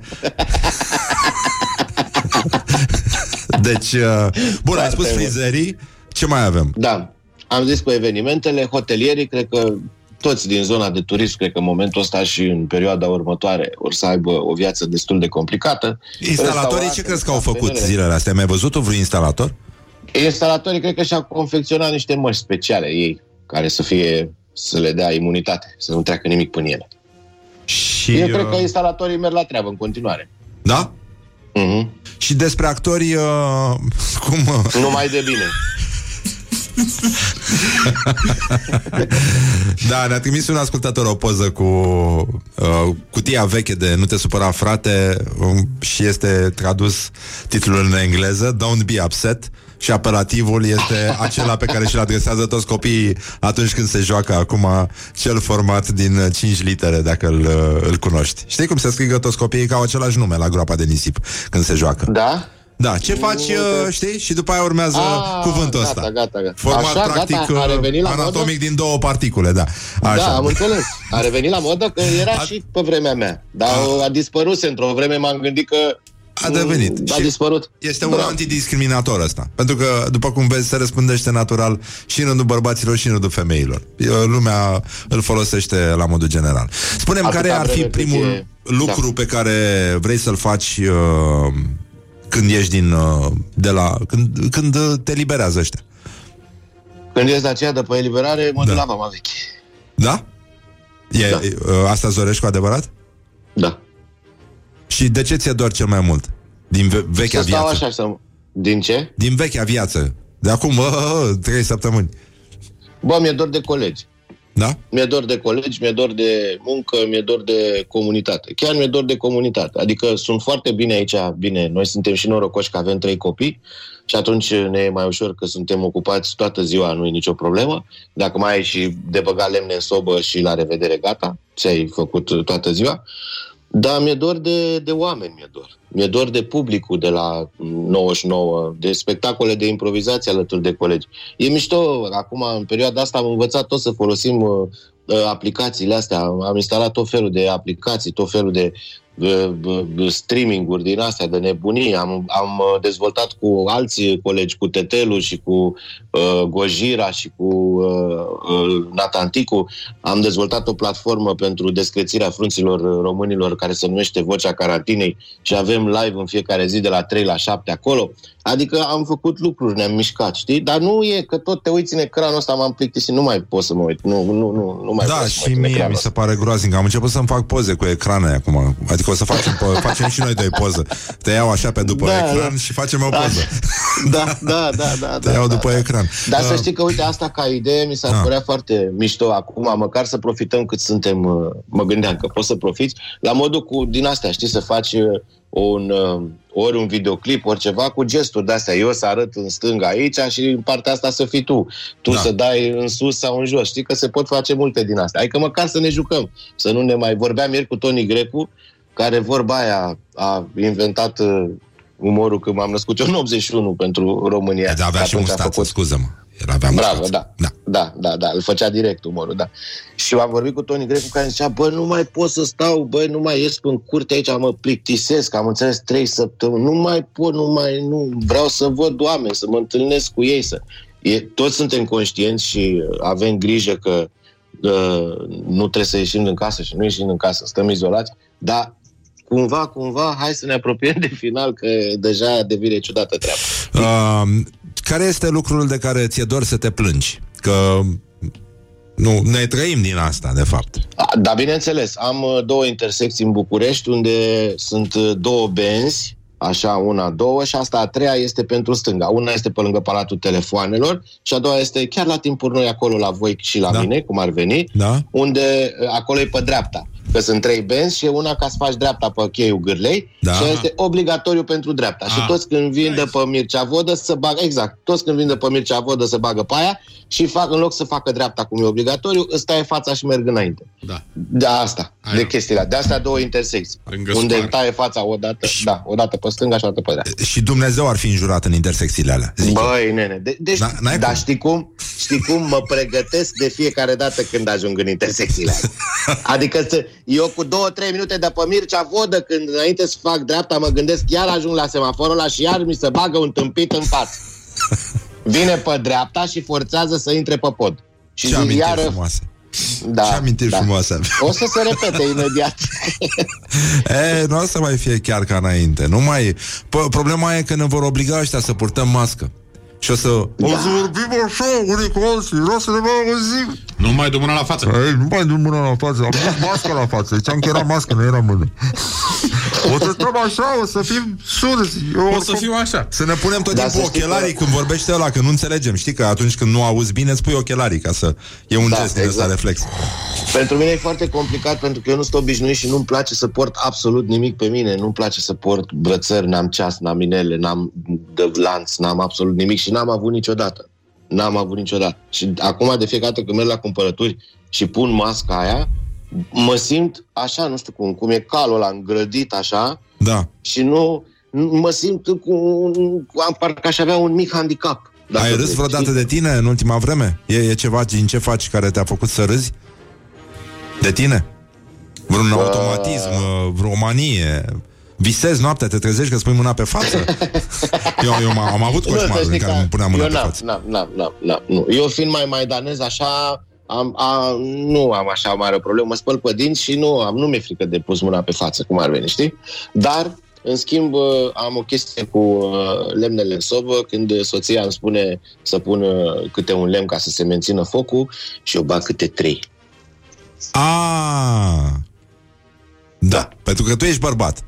Deci, uh, bun, ai spus frizerii. Ce mai avem? Da, am zis cu evenimentele, hotelierii, cred că toți din zona de turism, cred că în momentul ăsta și în perioada următoare or să aibă o viață destul de complicată. Instalatorii ce crezi că au făcut zilele astea? Mi-ai văzut vreun instalator? Instalatorii cred că și-au confecționat niște măști speciale ei, care să fie, să le dea imunitate, să nu treacă nimic până ele. Și eu uh... cred că instalatorii merg la treabă în continuare. Da? Mhm. Și despre actori, uh, cum... Uh... Numai de bine. Da, ne-a trimis un ascultător o poză cu uh, cutia veche de Nu te supăra, frate, um, și este tradus titlul în engleză, Don't be upset, și apelativul este acela pe care și-l adresează toți copiii atunci când se joacă acum cel format din cinci litere, dacă îl, îl cunoști. Știi cum se scrie toți copiii, că au același nume la groapa de nisip când se joacă? Da? Da, ce faci, uh, știi? Și după aia urmează a, cuvântul gata, ăsta. Gata, gata. Format, așa, practic, gata, anatomic modă? Din două particule, da. Așa. Da, am înțeles. A revenit la modă că era a... și pe vremea mea. Dar a, a dispărut într-o vreme, m-am gândit că a devenit. A dispărut. Este un antidiscriminator ăsta. Pentru că, după cum vezi, se răspândește natural și în rândul bărbaților și în rândul femeilor. Lumea îl folosește la modul general. Spune-mi, care ar fi primul e... lucru da. Pe care vrei să-l faci uh, când ești din... Uh, de la, când, când te eliberează ăștia? Când ești de aceea după eliberare, mă da. duc la mama vechi. Da? E, da. Uh, asta zorești cu adevărat? Da. Și de ce ți-e doar cel mai mult? Din ve- vechea să viață. Așa, să... Din ce? Din vechea viață. De acum, trei săptămâni. Bă, mi-e dor de colegi. Da? Mi-e dor de colegi, mi-e dor de muncă, mi-e dor de comunitate. Chiar mi-e dor de comunitate. Adică sunt foarte bine aici, bine, noi suntem și norocoși că avem trei copii și atunci ne e mai ușor că suntem ocupați toată ziua, nu e nicio problemă. Dacă mai ai și de băga lemne în sobă și la revedere, gata, ți-ai făcut toată ziua. Dar mi-e dor de, de oameni, mi-e dor. Mi-e dor de publicul de la nouăzeci și nouă, de spectacole de improvizație alături de colegi. E mișto, acum, în perioada asta, am învățat tot să folosim uh, aplicațiile astea. Am instalat tot felul de aplicații, tot felul de uh, streaming-uri din astea, de nebunii. Am, am dezvoltat cu alți colegi, cu Tetelu și cu uh, Gojira și cu uh, Natanticu. Am dezvoltat o platformă pentru descrețirea frunților românilor care se numește Vocea Carantinei și avem live în fiecare zi de la trei la șapte acolo. Adică am făcut lucruri, ne-am mișcat, știi? Dar nu e că tot te uiți în ecranul ăsta, m-am plictisit, nu mai pot să mă uit. Nu, nu, nu, nu mai da, pot și mie mi se pare groaznic. Am început să-mi fac poze cu ecrane acum. Adică o să facem, facem și noi doi poză. Te iau așa pe după da, ecran da. Și facem o poză. Da, da, da, da. Te iau da, după da. ecran. Dar uh, să știi că, uite, asta ca idee mi s-a da. părea foarte mișto acum, măcar să profităm cât suntem, mă gândeam că poți să profiți, la modul cu din astea, știi, să faci... Un, ori un videoclip, ori ceva cu gesturi de-astea. Eu să arăt în stânga aici și în partea asta să fii tu. Tu da. Să dai în sus sau în jos. Știi că se pot face multe din astea. Adică măcar să ne jucăm. Să nu ne mai... Vorbeam ieri cu Tony Grecu, care vorba aia a inventat umorul când m-am născut eu în optzeci și unu pentru România. Dar avea și mustață, făcut... scuză-mă. Bravo, da. Da. Da, da, da, îl făcea direct umorul, da. Și am vorbit cu Tony Grecu care zicea, bă, nu mai pot să stau, bă, nu mai ies în curte aici, mă plictisesc, am înțeles, trei săptămâni, nu mai pot, nu mai, nu, vreau să văd oameni, să mă întâlnesc cu ei, să... e, toți suntem conștienți și avem grijă că uh, nu trebuie să ieșim din casă și nu ieșim din casă, stăm izolați, dar cumva, cumva, hai să ne apropiem de final, că deja devine ciudată treaba. Uh, care este lucrul de care ți-e dor să te plângi? Că nu, ne trăim din asta, de fapt. Da, bineînțeles. Am două intersecții în București, unde sunt două benzi, așa, una, două, și asta a treia este pentru stânga. Una este pe lângă Palatul Telefoanelor și a doua este chiar la timpul noi acolo, la voi și la da. mine, cum ar veni, da. unde acolo e pe dreapta. Că sunt trei benzi și e una ca să faci dreapta pe cheiul Gârlei da. și este obligatoriu pentru dreapta. Ah. Și toți când vin nice. de pe Mircea Vodă să bagă, exact, toți când vin de pe Mircea Vodă să bagă pe aia și fac, în loc să facă dreapta cum e obligatoriu, îți taie fața și merg înainte. Da. De asta, aia. de chestiile. De astea două intersecții. Unde îmi taie fața odată, și... da, odată pe stânga și odată pe dreapta. Și Dumnezeu ar fi înjurat în intersecțiile alea. Zice. Băi, nene. De, deci, da, dar știi cum? Știi cum? Mă pregătesc de fiecare dată când ajung în intersecțiile alea. Adică eu cu două-trei minute de pe Mircea Vodă, când înainte să fac dreapta, mă gândesc, iar ajung la semaforul ăla și iar mi se bagă un tâmpit în față. Vine pe dreapta și forțează să intre pe pod. Și ce amintiri iară... frumoase. Da, ce amintiri da. frumoase. O să se repete imediat. E, nu o să mai fie chiar ca înainte. Nu mai... P- problema e că ne vor obliga ăștia să purtăm mască. Și o să... Da. O să vorbim așa, unii cu alții, vreau să ne mai auzim. Nu mai dă mâna la față. Ei, nu mai dă mâna la față, am pus masca la față. Ziceam că era mască, nu era mână. O să stăm așa, o să fim surzi. O, o să fim așa. Să ne punem tot timpul ochelarii că... când vorbește ăla, că nu înțelegem. Știi că atunci când nu auzi bine, îți pui ochelarii ca să... E un da, gest exact. de ăsta reflex. Pentru mine e foarte complicat, pentru că eu nu sunt obișnuit și nu-mi place să port absolut nimic pe mine. Nu-mi place să port brățări, n-am ceas, n-am inele, n-am lanț, n-am absolut nimic. Și n-am avut niciodată. N-am avut niciodată. Și acum, de fiecare dată când merg la cumpărături și pun masca aia, mă simt așa, nu știu cum, cum e calul ăla îngrădit așa. Da. Și nu, mă simt cu, am parcă aș avea un mic handicap. Ai râs vreodată de tine în ultima vreme? E, e ceva din ce faci care te-a făcut să râzi? De tine? Vreun uh... automatism, vreo manie... Visezi noaptea, te trezești că îți pui mâna pe față? Eu, eu am, am avut coșmaruri în care îmi puneam mâna pe n-am, față. N-am, n-am, n-am, n-am, nu. Eu fiind mai maidanez, așa, am, am, nu am așa mare problemă. Mă spăl pe dinți și nu, am, nu mi-e frică de pus mâna pe față, cum ar veni, știi? Dar, în schimb, am o chestie cu lemnele în sobă. Când soția îmi spune să pun câte un lemn ca să se mențină focul și eu bag câte trei. Ah, da, da, pentru că tu ești bărbat.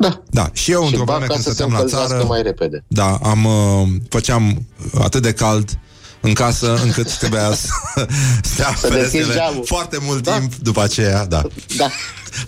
Da. Da, și eu într-o vreme când stăteam la țară, mai repede. Da, am uh, făceam atât de cald în casă încât trebuia să stea ferestrele foarte mult da. timp după aceea, da. Da.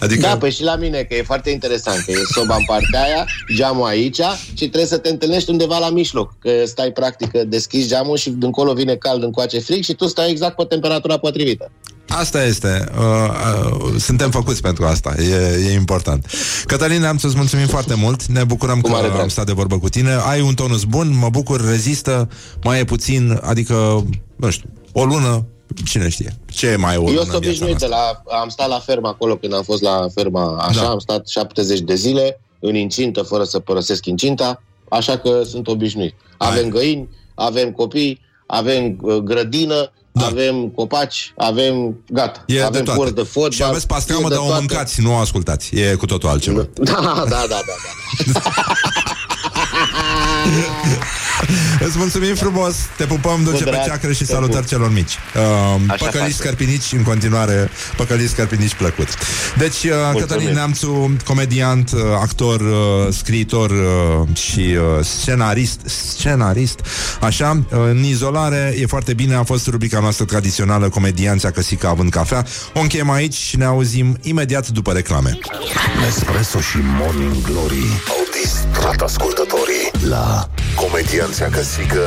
Adică da, păi și la mine, că e foarte interesant, că e soba în partea aia, geamul aici și trebuie să te întâlnești undeva la mijloc, că stai practic deschizi geamul și dincolo vine cald, încoace frig și tu stai exact pe temperatura potrivită. Asta este. Uh, uh, suntem făcuți pentru asta. E, e important. Cătălin Neamțu, îți mulțumim foarte mult. Ne bucurăm că am stat de vorbă cu tine. Ai un tonus bun, mă bucur, rezistă, mai e puțin, adică, nu știu, o lună, cine știe. Ce mai o lună? Eu sunt obișnuit. La, am stat la fermă acolo când am fost la fermă, așa, da. am stat șaptezeci de zile în incintă, fără să părăsesc incinta, așa că sunt obișnuit. Avem Hai. găini, avem copii, avem grădină, da. avem copaci, avem, gata, e avem cur de fotbal. Și aveți pastramă, dar o mâncați, nu o ascultați. E cu totul altceva. Da, da, da, da, da. Îți mulțumim frumos. Te pupăm, dulce pe ceacră și salutări celor mici. uh, Păcăliți scarpinici în continuare. Păcăliți scarpinici plăcut. Deci uh, Cătălin Neamțu, comediant, uh, actor, uh, scriitor uh, și uh, scenarist. Scenarist, așa. uh, În izolare, e foarte bine. A fost rubrica noastră tradițională, comedianța căsică având cafea. O încheiem aici și ne auzim imediat după reclame. Nespresso și Morning Glory au distrat ascultătorii la comedianța căsică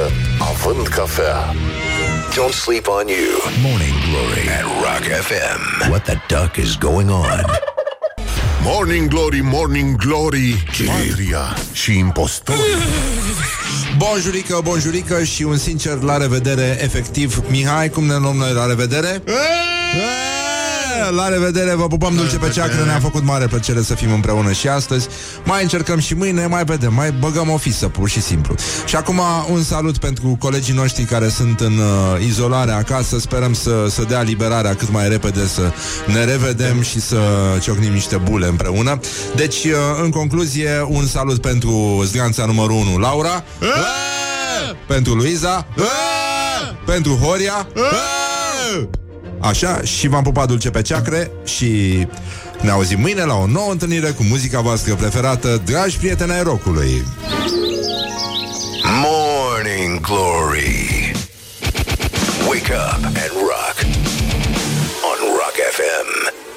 având cafea. Don't sleep on you. Morning Glory at Rock F M. What the duck is going on? Morning Glory, Morning Glory, patria și impostori. Bonjurică, bonjurică și un sincer la revedere efectiv. Mihai, cum ne luăm noi la revedere? Eee! Eee! La revedere, vă pupăm dulce pe ceacră. Ne-a făcut mare plăcere să fim împreună și astăzi. Mai încercăm și mâine, mai vedem. Mai băgăm o fisă, pur și simplu. Și acum un salut pentru colegii noștri care sunt în uh, izolare acasă. Sperăm să, să dea liberarea cât mai repede, să ne revedem și să ciocnim niște bule împreună. Deci, uh, în concluzie, un salut pentru zganța numărul unu, Laura. Pentru Luiza. Pentru Horia. Așa, și v-am pupat dulce pe ceacre și ne auzim mâine la o nouă întâlnire cu muzica voastră preferată, dragi prieteni ai rockului. Morning Glory. Wake up and rock.